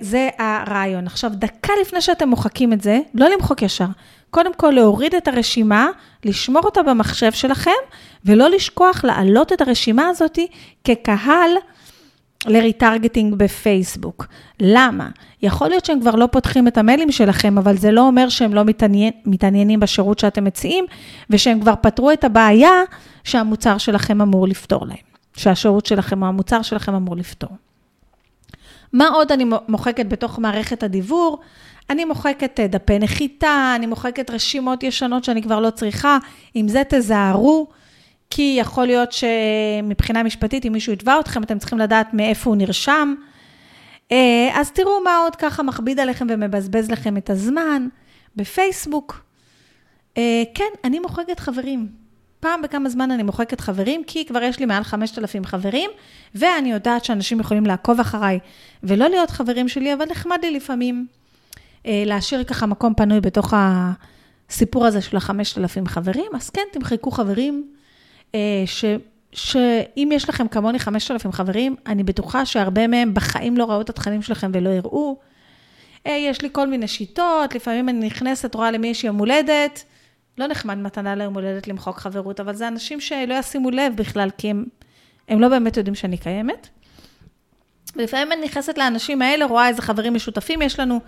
זה הרעיון. עכשיו, דקה לפני שאתם מוחקים את זה, לא למחוק ישר. קודם כל, להוריד את הרשימה, לשמור אותה במחשב שלכם, ולא לשכוח לעלות את הרשימה הזאת כקהל לריטרגטינג בפייסבוק. למה? יכול להיות שהם כבר לא פותחים את המיילים שלכם, אבל זה לא אומר שהם לא מתעניינים בשירות שאתם מציעים, ושהם כבר פתרו את הבעיה שהמוצר שלכם אמור לפתור להם. שהשירות שלכם או המוצר שלכם אמור לפתור. מה עוד אני מוחקת בתוך מערכת הדיבור? אני מוחקת דפי נחיתה, אני מוחקת רשימות ישנות שאני כבר לא צריכה, עם זה תזהרו, כי יכול להיות שמבחינה משפטית, אם מישהו יתבע אתכם, אתם צריכים לדעת מאיפה הוא נרשם, אז תראו מה עוד ככה מכביד עליכם ומבזבז לכם את הזמן, בפייסבוק, כן, אני מוחקת חברים, פעם בכמה זמן אני מוחקת חברים, כי כבר יש לי מעל 5,000 חברים, ואני יודעת שאנשים יכולים לעקוב אחריי, ולא להיות חברים שלי, אבל נחמד לי לפעמים, להשאיר ככה מקום פנוי בתוך הסיפור הזה של 5,000 חברים, אז כן, תמחקו חברים, שאם יש לכם כמוני 5,000 חברים, אני בטוחה שהרבה מהם בחיים לא ראו את התכנים שלכם ולא יראו, יש לי כל מיני שיטות, לפעמים אני נכנסת, רואה למי יש יום הולדת, לא נחמד מתנה ליום הולדת למחוק חברות, אבל זה אנשים שלא ישימו לב בכלל, כי הם לא באמת יודעים שאני קיימת. ולפעמים אני נכנסת לאנשים האלה, רואה איזה חברים משותפים יש לנו,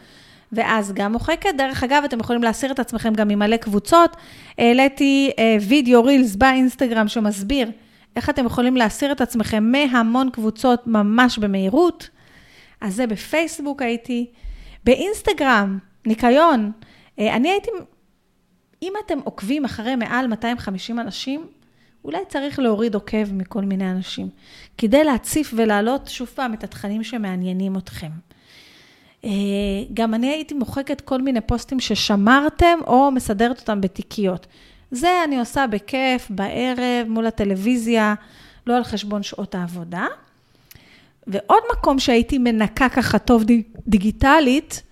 ואז גם מוחקת. דרך אגב, אתם יכולים להסיר את עצמכם גם ממלא קבוצות. העליתי וידאו רילס באינסטגרם שמסביר איך אתם יכולים להסיר את עצמכם מהמון קבוצות ממש במהירות. אז זה בפייסבוק הייתי. באינסטגרם, ניקיון, אני הייתי... אם אתם עוקבים אחרי מעל 250 אנשים, אולי צריך להוריד עוקב מכל מיני אנשים, כדי להציף ולהעלות שוב פעם את התכנים שמעניינים אתכם. גם אני הייתי מוחקת כל מיני פוסטים ששמרתם או מסדרת אותם בתיקיות. זה אני עושה בכיף, בערב, מול הטלוויזיה, לא על חשבון שעות העבודה. ועוד מקום שהייתי מנקה ככה טוב דיגיטלית,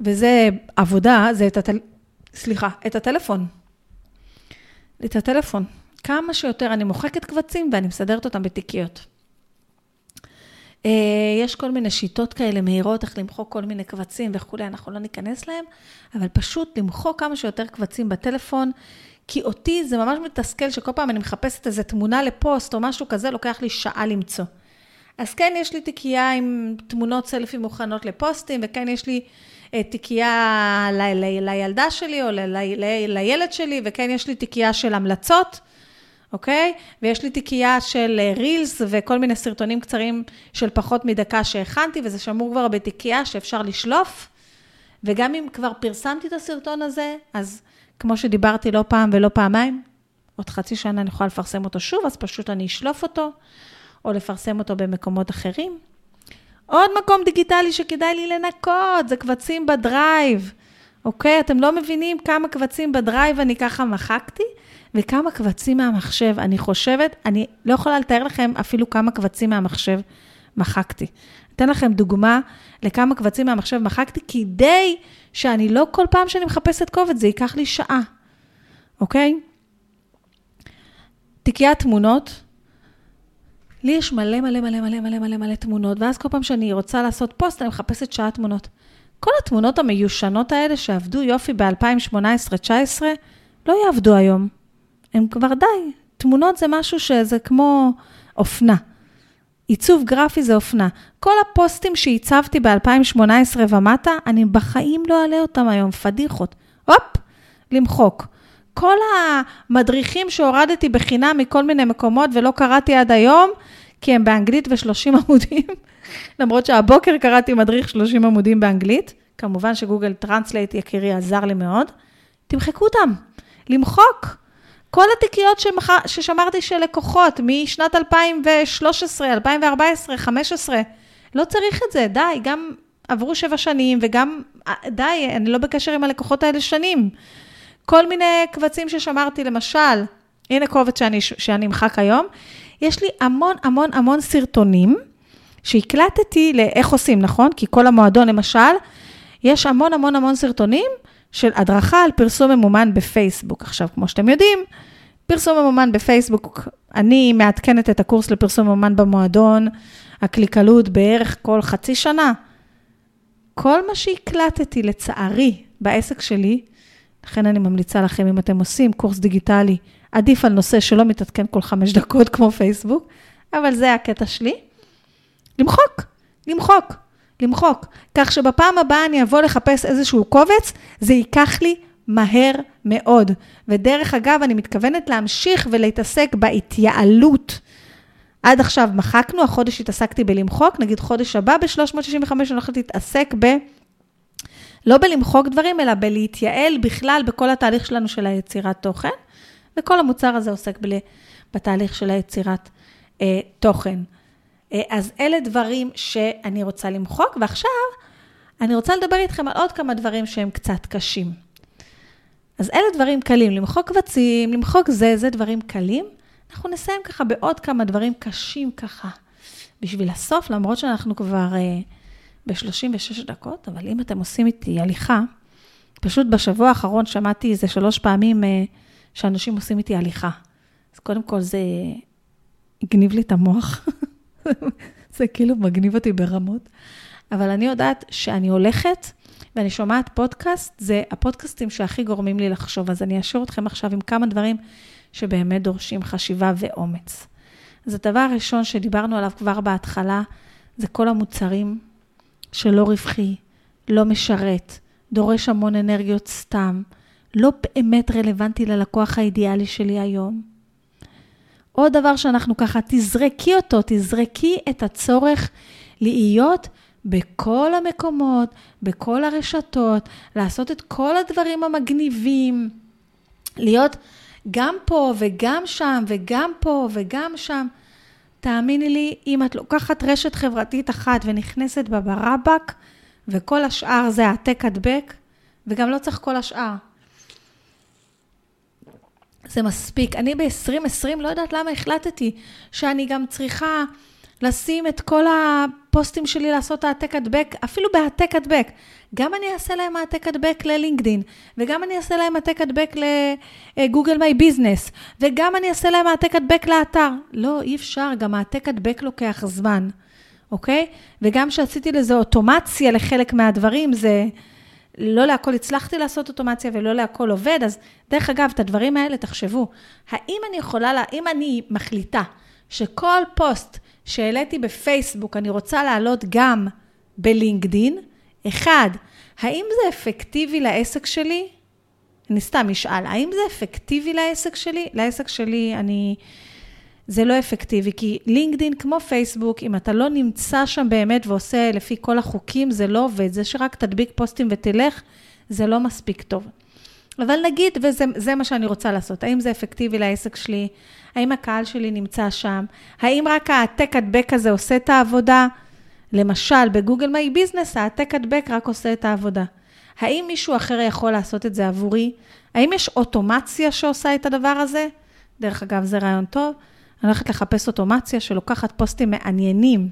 וזה עבודה, זה את הטלוויזיה, סליחה, את הטלפון. את הטלפון. כמה שיותר אני מוחקת קבצים ואני מסדרת אותם בתיקיות. יש כל מיני שיטות כאלה מהירות, איך למחוק כל מיני קבצים וכולי, אנחנו לא ניכנס להם, אבל פשוט למחוק כמה שיותר קבצים בטלפון, כי אותי זה ממש מתסכל שכל פעם אני מחפשת איזו תמונה לפוסט או משהו כזה, לוקח לי שעה למצוא. אז כן, יש לי תיקייה עם תמונות סלפי מוכנות לפוסטים, וכן יש לי תיקייה לילדה שלי או לילד שלי, וכן יש לי תיקייה של המלצות, אוקיי? ויש לי תיקייה של רילס וכל מיני סרטונים קצרים של פחות מדקה שהכנתי, וזה שמור כבר בתיקייה שאפשר לשלוף, וגם אם כבר פרסמתי את הסרטון הזה, אז כמו שדיברתי לא פעם ולא פעמיים, עוד חצי שנה אני יכולה לפרסם אותו שוב, אז פשוט אני אשלוף אותו, או לפרסם אותו במקומות אחרים. עוד מקום דיגיטלי שכדאי לי לנקות, זה קבצים בדרייב. אוקיי, אתם לא מבינים כמה קבצים בדרייב אני ככה מחקתי, וכמה קבצים מהמחשב. אני חושבת, אני לא יכולה לתאר לכם אפילו כמה קבצים מהמחשב מחקתי. אתן לכם דוגמה לכמה קבצים מהמחשב מחקתי, כדי שאני לא כל פעם שאני מחפשת קובץ, זה ייקח לי שעה. אוקיי? תיקיית תמונות, לי יש מלא מלא מלא מלא מלא מלא מלא תמונות, ואז כל פעם שאני רוצה לעשות פוסט, אני מחפשת שעה תמונות. כל התמונות המיושנות האלה שעבדו יופי ב-2018-19, לא יעבדו היום. הם כבר די. תמונות זה משהו שזה כמו אופנה. עיצוב גרפי זה אופנה. כל הפוסטים שעיצבתי ב-2018 ומטה, אני בחיים לא אעלה אותם היום, פדיחות. הופ, למחוק. כל המדריכים שהורדתי בחינם מכל מיני מקומות ולא קראתי עד היום, כי הם באנגלית ו30 עמודים, למרות שהבוקר קראתי מדריך 30 עמודים באנגלית, כמובן שגוגל טרנסלייט יקירי עזר לי מאוד, תמחקו אותם, למחוק. כל התיקיות ששמרתי של לקוחות, משנת 2013, 2014, 15, לא צריך את זה, די, גם עברו 7 שנים, וגם, די, אני לא בקשר עם הלקוחות האלה שנים. כל מיני קבצים ששמרתי, למשל, הנה קובץ שאני מחק היום, יש לי המון המון המון סרטונים, שהקלטתי לאיך עושים, נכון? כי כל המועדון, למשל, יש המון המון המון סרטונים, של הדרכה על פרסום ממומן בפייסבוק. עכשיו, כמו שאתם יודעים, פרסום ממומן בפייסבוק, אני מעדכנת את הקורס לפרסום ממומן במועדון, הקליקלות בערך כל חצי שנה. כל מה שהקלטתי לצערי בעסק שלי, לכן אני ממליצה לכם, אם אתם עושים קורס דיגיטלי, עדיף על נושא שלא מתעדכן כל 5 דקות כמו פייסבוק, אבל זה הקטע שלי. למחוק, למחוק. למחוק, כך שבפעם הבאה אני אבוא לחפש איזשהו קובץ, זה ייקח לי מהר מאוד. ודרך אגב, אני מתכוונת להמשיך ולהתעסק בהתייעלות. עד עכשיו מחקנו, החודש התעסקתי בלמחוק, נגיד חודש הבא ב-365 אני הולכת להתעסק לא בלמחוק דברים, אלא בלהתייעל בכלל בכל התהליך שלנו של היצירת תוכן, וכל המוצר הזה עוסק בתהליך של היצירת תוכן. אז אלה דברים שאני רוצה למחוק, ועכשיו אני רוצה לדבר איתכם על עוד כמה דברים שהם קצת קשים. אז אלה דברים קלים, למחוק קבצים, למחוק זה דברים קלים. אנחנו נסיים ככה בעוד כמה דברים קשים ככה, בשביל הסוף, למרות שאנחנו כבר ב-36 דקות, אבל אם אתם עושים איתי הליכה, פשוט בשבוע האחרון שמעתי איזה 3 פעמים שאנשים עושים איתי הליכה. אז קודם כל זה גניב לי את המוח. זה כאילו מגניב אותי ברמות, אבל אני יודעת שאני הולכת ואני שומעת פודקאסט, זה הפודקאסטים שהכי גורמים לי לחשוב, אז אני אשאיר אתכם עכשיו עם כמה דברים שבאמת דורשים חשיבה ואומץ. אז הדבר הראשון שדיברנו עליו כבר בהתחלה, זה כל המוצרים שלא רווחי, לא משרת, דורש המון אנרגיות סתם, לא באמת רלוונטי ללקוח האידיאלי שלי היום. עוד דבר שאנחנו ככה, תזרקי את הצורך להיות בכל המקומות, בכל הרשתות, לעשות את כל הדברים המגניבים, להיות גם פה וגם שם וגם פה וגם שם. תאמיני לי, אם את לוקחת רשת חברתית אחת ונכנסת בה ברבק, וכל השאר זה העתק הדבק, וגם לא צריך כל השאר. זה מספיק. אני ב-2020 לא יודעת למה החלטתי שאני גם צריכה לשים את כל הפוסטים שלי לעשות העתק הדבק, אפילו בהעתק הדבק. גם אני אעשה להם העתק הדבק ללינקדין, וגם אני אעשה להם העתק הדבק לגוגל מיי ביזנס, וגם אני אעשה להם העתק הדבק לאתר. לא, אי אפשר, גם העתק הדבק לוקח זמן, אוקיי? וגם שעשיתי לזה אוטומציה לחלק מהדברים, זה... לא להכל הצלחתי לעשות אוטומציה ולא להכל עובד, אז דרך אגב, את הדברים האלה תחשבו, האם אני מחליטה שכל פוסט שהעליתי בפייסבוק, אני רוצה לעלות גם בלינקדין, 1, האם זה אפקטיבי לעסק שלי? אני סתם אשאל, האם זה אפקטיבי לעסק שלי? לעסק שלי זה לא אפקטיבי, כי לינקדין כמו פייסבוק, אם אתה לא נמצא שם באמת ועושה לפי כל החוקים, זה לא עובד, זה שרק תדביק פוסטים ותלך, זה לא מספיק טוב. אבל נגיד, וזה מה שאני רוצה לעשות, האם זה אפקטיבי לעסק שלי, האם הקהל שלי נמצא שם, האם רק העתק הדבק הזה עושה את העבודה, למשל בגוגל מיי ביזנס, העתק הדבק רק עושה את העבודה. האם מישהו אחר יכול לעשות את זה עבורי? האם יש אוטומציה שעושה את הדבר הזה? דרך אגב, זה רעיון טוב. אני הולכת לחפש אוטומציה שלוקחת פוסטים מעניינים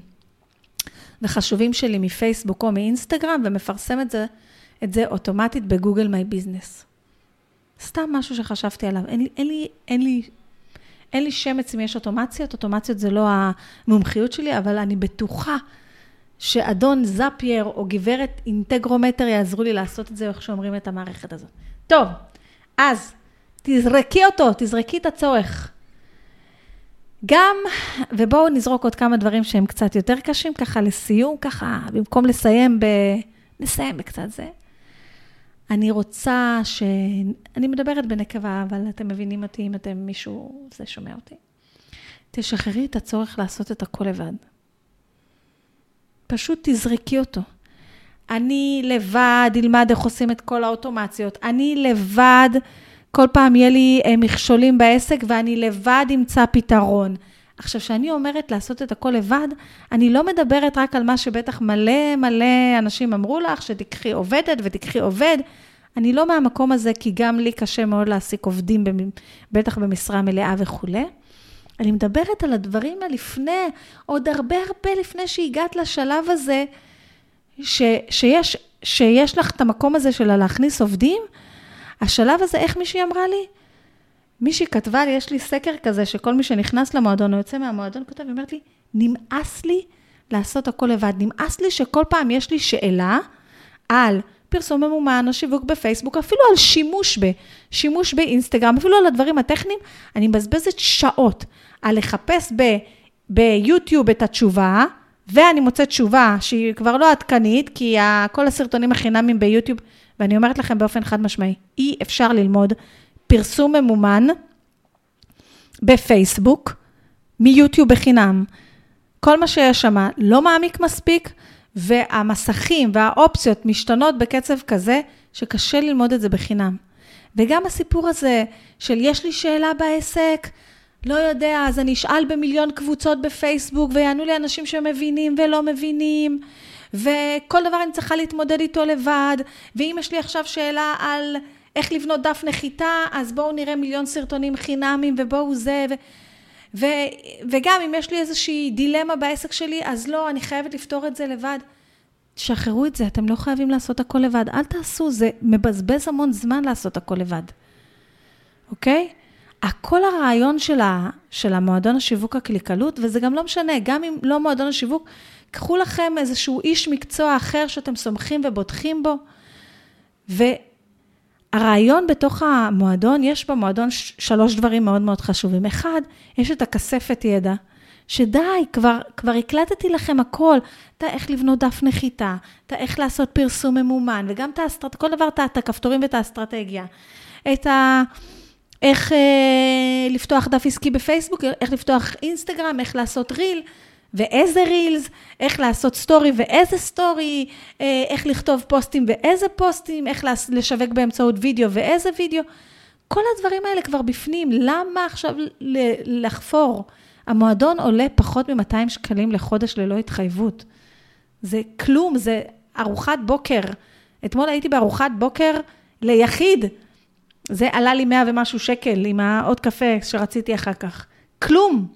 וחשובים שלי מפייסבוק או מאינסטגרם, ומפרסם את זה אוטומטית בגוגל מיי ביזנס. סתם משהו שחשבתי עליו. אין לי, אין לי, אין לי, אין לי שמץ אם יש אוטומציות, אוטומציות זה לא המומחיות שלי, אבל אני בטוחה שאדון זפייר או גברת אינטגרומטר יעזרו לי לעשות את זה, איך שאומרים את המערכת הזאת. טוב, אז תזרקי אותו, תזרקי את הצורך. גם, ובואו נזרוק עוד כמה דברים שהם קצת יותר קשים, ככה לסיום, ככה, במקום לסיים נסיים בקצת זה. אני רוצה אני מדברת בנקבה, אבל אתם מבינים אותי אם אתם מישהו זה שומע אותי. תשחררי את הצורך לעשות את הכל לבד. פשוט תזרקי אותו. אני לבד אלמד איך עושים את כל האוטומציות. אני לבד, כל פעם יהיה לי מכשולים בעסק, ואני לבד אמצא פתרון. עכשיו, שאני אומרת לעשות את הכל לבד, אני לא מדברת רק על מה שבטח מלא מלא אנשים אמרו לך, שתקחי עובדת ותקחי עובד. אני לא מהמקום הזה, כי גם לי קשה מאוד להעסיק עובדים, בטח במשרה מלאה וכו'. אני מדברת על הדברים הלפני, עוד הרבה הרבה לפני שהגעת לשלב הזה, שיש לך את המקום הזה של להכניס עובדים. השלב הזה, איך מישהי אמרה לי? מישהי כתבה לי, יש לי סקר כזה, שכל מי שנכנס למועדון או יוצא מהמועדון, כותב, היא אומרת לי, נמאס לי לעשות הכל לבד, נמאס לי שכל פעם יש לי שאלה על פרסום ממומן, או שיווק בפייסבוק, אפילו על שימוש באינסטגרם, אפילו על הדברים הטכניים, אני מבזבזת שעות על לחפש ביוטיוב את התשובה, ואני מוצאת תשובה שהיא כבר לא עדכנית, כי כל הסרטונים החינמים ביוטיוב, ואני אומרת לכם באופן חד משמעי, אי אפשר ללמוד פרסום ממומן בפייסבוק, מיוטיוב בחינם. כל מה שיש שם לא מעמיק מספיק, והמסכים והאופציות משתנות בקצב כזה, שקשה ללמוד את זה בחינם. וגם הסיפור הזה של יש לי שאלה בעסק, לא יודע, אז אני אשאל במיליון קבוצות בפייסבוק, ויענו לי אנשים שמבינים ולא מבינים, וכל דבר אני צריכה להתמודד איתו לבד, ואם יש לי עכשיו שאלה על איך לבנות דף נחיתה, אז בואו נראה מיליון סרטונים חינמים, ובואו זה, וגם אם יש לי איזושהי דילמה בעסק שלי, אז לא, אני חייבת לפתור את זה לבד. תשחררו את זה, אתם לא חייבים לעשות הכל לבד, אל תעשו, זה מבזבז המון זמן לעשות הכל לבד. אוקיי? הכל הרעיון של המועדון השיווק הקליקלות, וזה גם לא משנה, גם אם לא מועדון השיווק, קחו לכם איזשהו איש מקצוע אחר, שאתם סומכים ובוטחים בו, הרעיון בתוך המועדון, יש במועדון שלוש דברים מאוד מאוד חשובים. אחד, יש את הכספת ידע, שדי, כבר הקלטתי לכם הכל, אתה איך לבנות דף נחיתה, אתה איך לעשות פרסום ממומן, וגם כל דבר את הכפתורים ואת האסטרטגיה. איך לפתוח דף עסקי בפייסבוק, איך לפתוח אינסטגרם, איך לעשות ריל, ואיזה רילס, איך לעשות סטורי ואיזה סטורי, איך לכתוב פוסטים ואיזה פוסטים, איך לשווק באמצעות וידאו ואיזה וידאו. כל הדברים האלה כבר בפנים. למה עכשיו לחפור? המועדון עולה פחות מ-200 שקלים לחודש ללא התחייבות. זה כלום, זה ארוחת בוקר. אתמול הייתי בארוחת בוקר ליחיד. זה עלה לי 100 ומשהו שקל עם עוד קפה שרציתי אחר כך. כלום.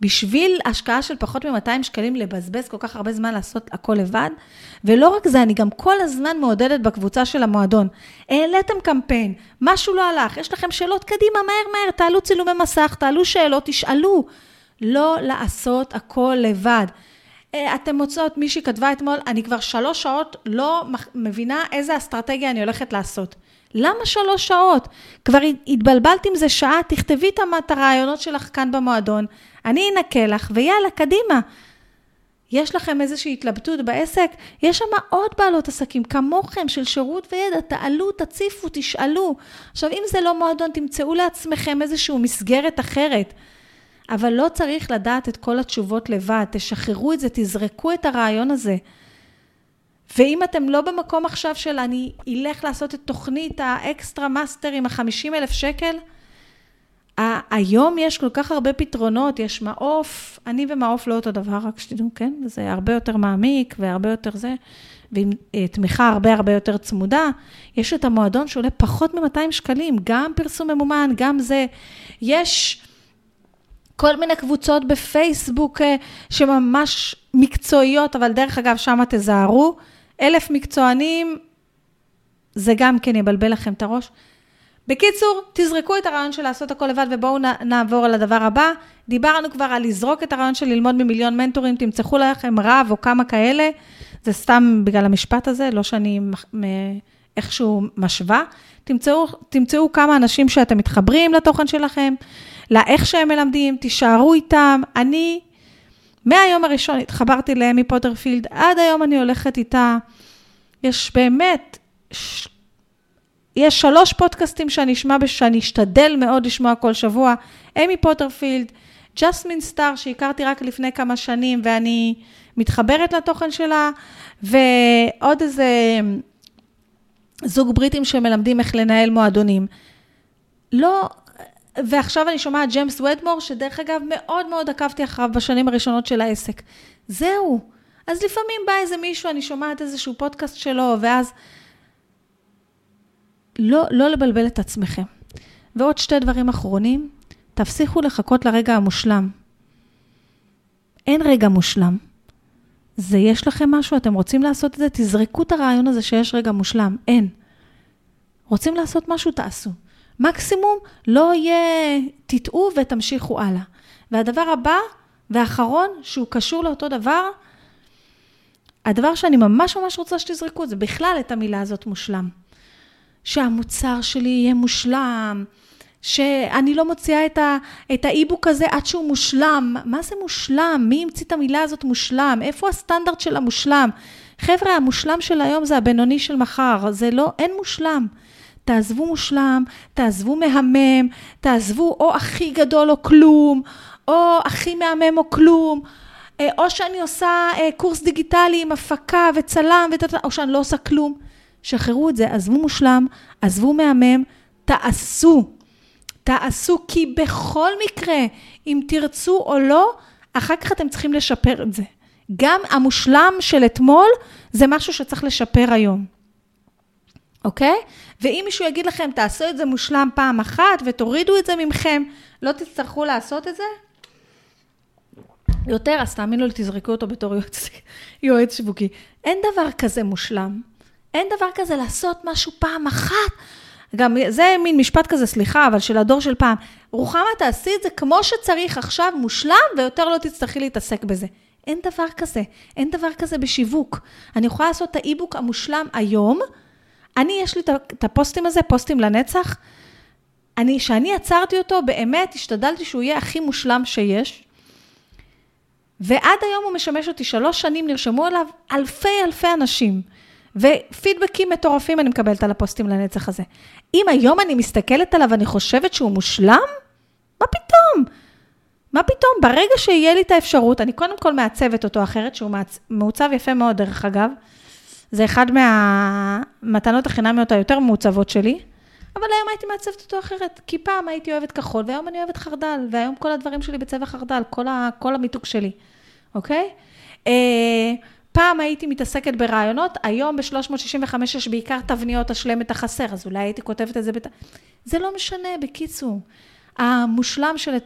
בשביל השקעה של פחות מ-200 שקלים לבזבז כל כך הרבה זמן לעשות הכל לבד, ולא רק זה, אני גם כל הזמן מעודדת בקבוצה של המועדון. העליתם קמפיין, משהו לא הלך, יש לכם שאלות קדימה, מהר, תעלו צילומי מסך, תעלו שאלות, תשאלו. לא לעשות הכל לבד. אתם מוצאות, מישהי כתבה אתמול, אני כבר 3 שעות לא מבינה איזה אסטרטגיה אני הולכת לעשות. למה 3 שעות? כבר התבלבלת עם זה שעה, תכתבי את הרעיונות שלך כאן במועדון, אני אנקה לך, ויאללה, קדימה. יש לכם איזושהי התלבטות בעסק? יש שם עוד בעלות עסקים, כמוכם, של שירות וידע, תעלו, תציפו, תשאלו. עכשיו, אם זה לא מועדון, תמצאו לעצמכם איזשהו מסגרת אחרת. אבל לא צריך לדעת את כל התשובות לבד, תשחררו את זה, תזרקו את הרעיון הזה. ואם אתם לא במקום עכשיו של אני אלך לעשות את תוכנית האקסטרה מאסטר עם 50,000 שקל, היום יש כל כך הרבה פתרונות, יש מעוף, אני ומעוף לא אותו דבר, רק שתדעו, כן? זה הרבה יותר מעמיק והרבה יותר זה, ועם תמיכה הרבה הרבה יותר צמודה, יש את המועדון שעולה פחות מ-200 שקלים, גם פרסום ממומן, גם זה, יש כל מיני קבוצות בפייסבוק שממש מקצועיות, אבל דרך אגב שם תזהרו, 1,000 מקצוענים, זה גם כן יבלבל לכם את הראש, בקיצור, תזרקו את הרעיון של לעשות הכל לבד, ובואו נעבור על הדבר הבא. דיברנו כבר על לזרוק את הרעיון של ללמוד ממיליון מנטורים, תמצחו לכם רב או כמה כאלה, זה סתם בגלל המשפט הזה, לא שאני איכשהו משווה. תמצאו כמה אנשים שאתם מתחברים לתוכן שלכם, לאיך שהם מלמדים, תישארו איתם. אני מהיום הראשון התחברתי לאמי פוטרפילד, עד היום אני הולכת איתה. יש באמת... יש 3 פודקאסטים שאני אשתדל מאוד לשמוע כל שבוע, אמי פוטרפילד, ג'סמין סטאר, שהכרתי רק לפני כמה שנים, ואני מתחברת לתוכן שלה, ועוד איזה זוג בריטים שמלמדים איך לנהל מועדונים. לא, ועכשיו אני שומעת ג'יימס ודמור, שדרך אגב מאוד מאוד עקבתי אחריו בשנים הראשונות של העסק. זהו. אז לפעמים בא איזה מישהו, אני שומעת איזשהו פודקאסט שלו, ואז... לא לבלבל את עצמכם. ועוד 2 דברים אחרונים, תפסיקו לחכות לרגע המושלם. אין רגע מושלם. זה יש לכם משהו, אתם רוצים לעשות את זה, תזרקו את הרעיון הזה שיש רגע מושלם. אין. רוצים לעשות משהו, תעשו. מקסימום לא יהיה, תטעו ותמשיכו הלאה. והדבר הבא והאחרון, שהוא קשור לאותו דבר, הדבר שאני ממש ממש רוצה שתזרקו, זה בכלל את המילה הזאת מושלם. שהמוצר שלי יהיה מושלם, שאני לא מוציאה את האיבוק הזה עד שהוא מושלם. מה זה מושלם? מי המציא את המילה הזאת מושלם? איפה הסטנדרט של המושלם? חבר'ה, המושלם של היום זה הבינוני של מחר, זה לא, אין מושלם. תעזבו מושלם, תעזבו מהמם, תעזבו או הכי גדול או כלום, או הכי מהמם או כלום, או שאני עושה קורס דיגיטלי עם הפקה וצלם, או שאני לא עושה כלום. שחררו את זה, עזבו מושלם, עזבו מהמם, תעשו. תעשו, כי בכל מקרה, אם תרצו או לא, אחר כך אתם צריכים לשפר את זה. גם המושלם של אתמול, זה משהו שצריך לשפר היום. אוקיי? ואם מישהו יגיד לכם, תעשו את זה מושלם פעם אחת, ותורידו את זה ממכם, לא תצטרכו לעשות את זה? יותר, אז תאמינו לי, תזרקו אותו בתור יועץ שיווקי. אין דבר כזה מושלם. אין דבר כזה לעשות משהו פעם אחת. גם זה מין משפט כזה, סליחה, אבל של הדור של פעם. רוחמה, תעשי את זה כמו שצריך עכשיו, מושלם, ויותר לא תצטרכי להתעסק בזה. אין דבר כזה. אין דבר כזה בשיווק. אני יכולה לעשות את האיבוק המושלם היום. יש לי את הפוסטים הזה, פוסטים לנצח. שאני יצרתי אותו, באמת השתדלתי שהוא יהיה הכי מושלם שיש. ועד היום הוא משמש אותי 3 שנים, נרשמו עליו אלפי אנשים. ופידבקים מטורפים אני מקבלת על הפוסטים לנצח הזה. אם היום אני מסתכלת עליו, אני חושבת שהוא מושלם? מה פתאום? מה פתאום? ברגע שיהיה לי את האפשרות, אני קודם כל מעצבת אותו אחרת, שהוא מעוצב יפה מאוד דרך אגב. זה אחד מהמתנות החינמיות היותר מעוצבות שלי. אבל היום הייתי מעצבת אותו אחרת, כי פעם הייתי אוהבת כחול, והיום אני אוהבת חרדל, והיום כל הדברים שלי בצבע חרדל, כל המיתוק שלי. אוקיי? פעם הייתי מתעסקת ברעיונות, היום ב-365 יש בעיקר תבניות השלם את החסר, אז אולי הייתי כותבת את זה, זה לא משנה, בקיצור. המושלם של...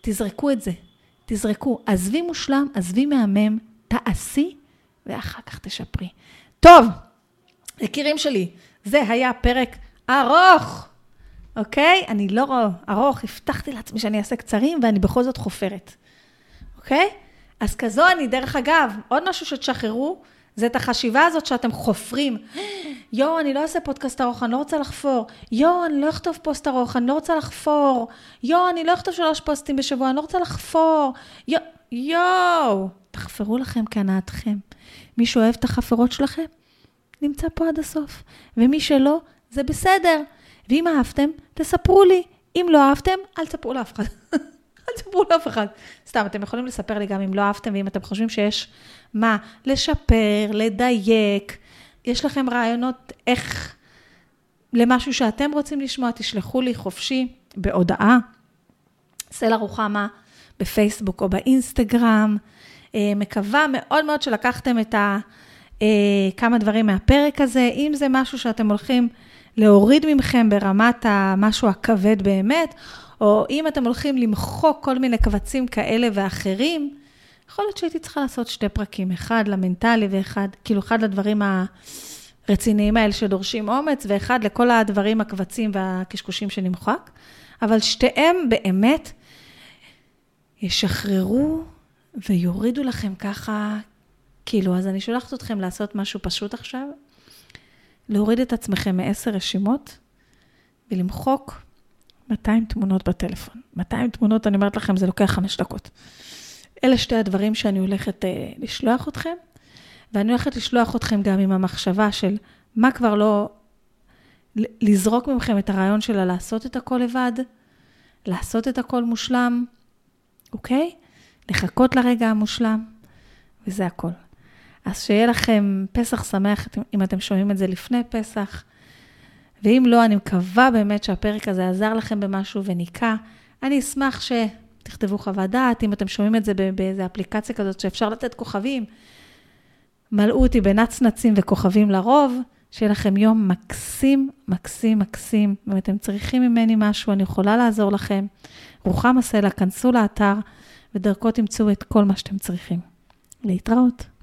תזרקו את זה, תזרקו, עזבי מושלם, עזבי מהמם, תעשי, ואחר כך תשפרי. טוב, יקירים שלי, זה היה פרק ארוך, אוקיי? אני לא רואה ארוך, הבטחתי לעצמי שאני אעשה קצרים, ואני בכל זאת חופרת, אוקיי? אז כזו אני, דרך אגב, עוד משהו שתשחררו, זה את החשיבה הזאת שאתם חופרים. יו, אני לא אעשה פודקאסט ארוך, אני לא רוצה לחפור. יו, אני לא אכתוב פוסט ארוך, אני לא רוצה לחפור. יו, אני לא אכתוב 3 פוסטים בשבוע, אני לא רוצה לחפור. יו, תחפרו לכם כנעתכם. מי שאוהב את החפרות שלכם, נמצא פה עד הסוף. ומי שלא, זה בסדר. ואם אהבתם, תספרו לי. אם לא אהבתם, אל תספרו לאף אחד. אל תספרו לאף אחד. סתם, אתם יכולים לספר לי גם אם לא אהבתם, ואם אתם חושבים שיש מה לשפר, לדייק, יש לכם רעיונות איך למשהו שאתם רוצים לשמוע, תשלחו לי חופשי בהודעה, סלע רוחמה בפייסבוק או באינסטגרם, מקווה מאוד מאוד שלקחתם את כמה דברים מהפרק הזה, אם זה משהו שאתם הולכים להוריד ממכם ברמת המשהו הכבד באמת, או אם אתם הולכים למחוק כל מיני קבצים כאלה ואחרים, יכול להיות שהייתי צריכה לעשות 2 פרקים, 1 למנטלי ואחד, כאילו 1 לדברים הרציניים האלה שדורשים אומץ, ואחד לכל הדברים הקבצים והקשקושים שנמחק, אבל שתיהם באמת ישחררו ויורידו לכם ככה, כאילו, אז אני שולחת אתכם לעשות משהו פשוט עכשיו, להוריד את עצמכם 10 רשימות, ולמחוק 200 תמונות בטלפון. 200 תמונות, אני אומרת לכם, זה לוקח 5 דקות. אלה שתי הדברים שאני הולכת לשלוח אתכם, ואני הולכת לשלוח אתכם גם עם המחשבה של מה כבר לא, לזרוק ממכם את הרעיון שלה לעשות את הכל לבד, לעשות את הכל מושלם, אוקיי? לחכות לרגע המושלם, וזה הכל. אז שיהיה לכם פסח שמח, אם אתם שומעים את זה לפני פסח, ואם לא, אני מקווה באמת שהפרק הזה עזר לכם במשהו וניקה. אני אשמח שתכתבו חוות דעת, אם אתם שומעים את זה באיזו אפליקציה כזאת שאפשר לתת כוכבים, מלאו אותי בנצנצים וכוכבים לרוב, שיהיה לכם יום מקסים, מקסים, מקסים. אם אתם צריכים ממני משהו, אני יכולה לעזור לכם. רוחמה סלע, כנסו לאתר, ודרכו תמצאו את כל מה שאתם צריכים. להתראות.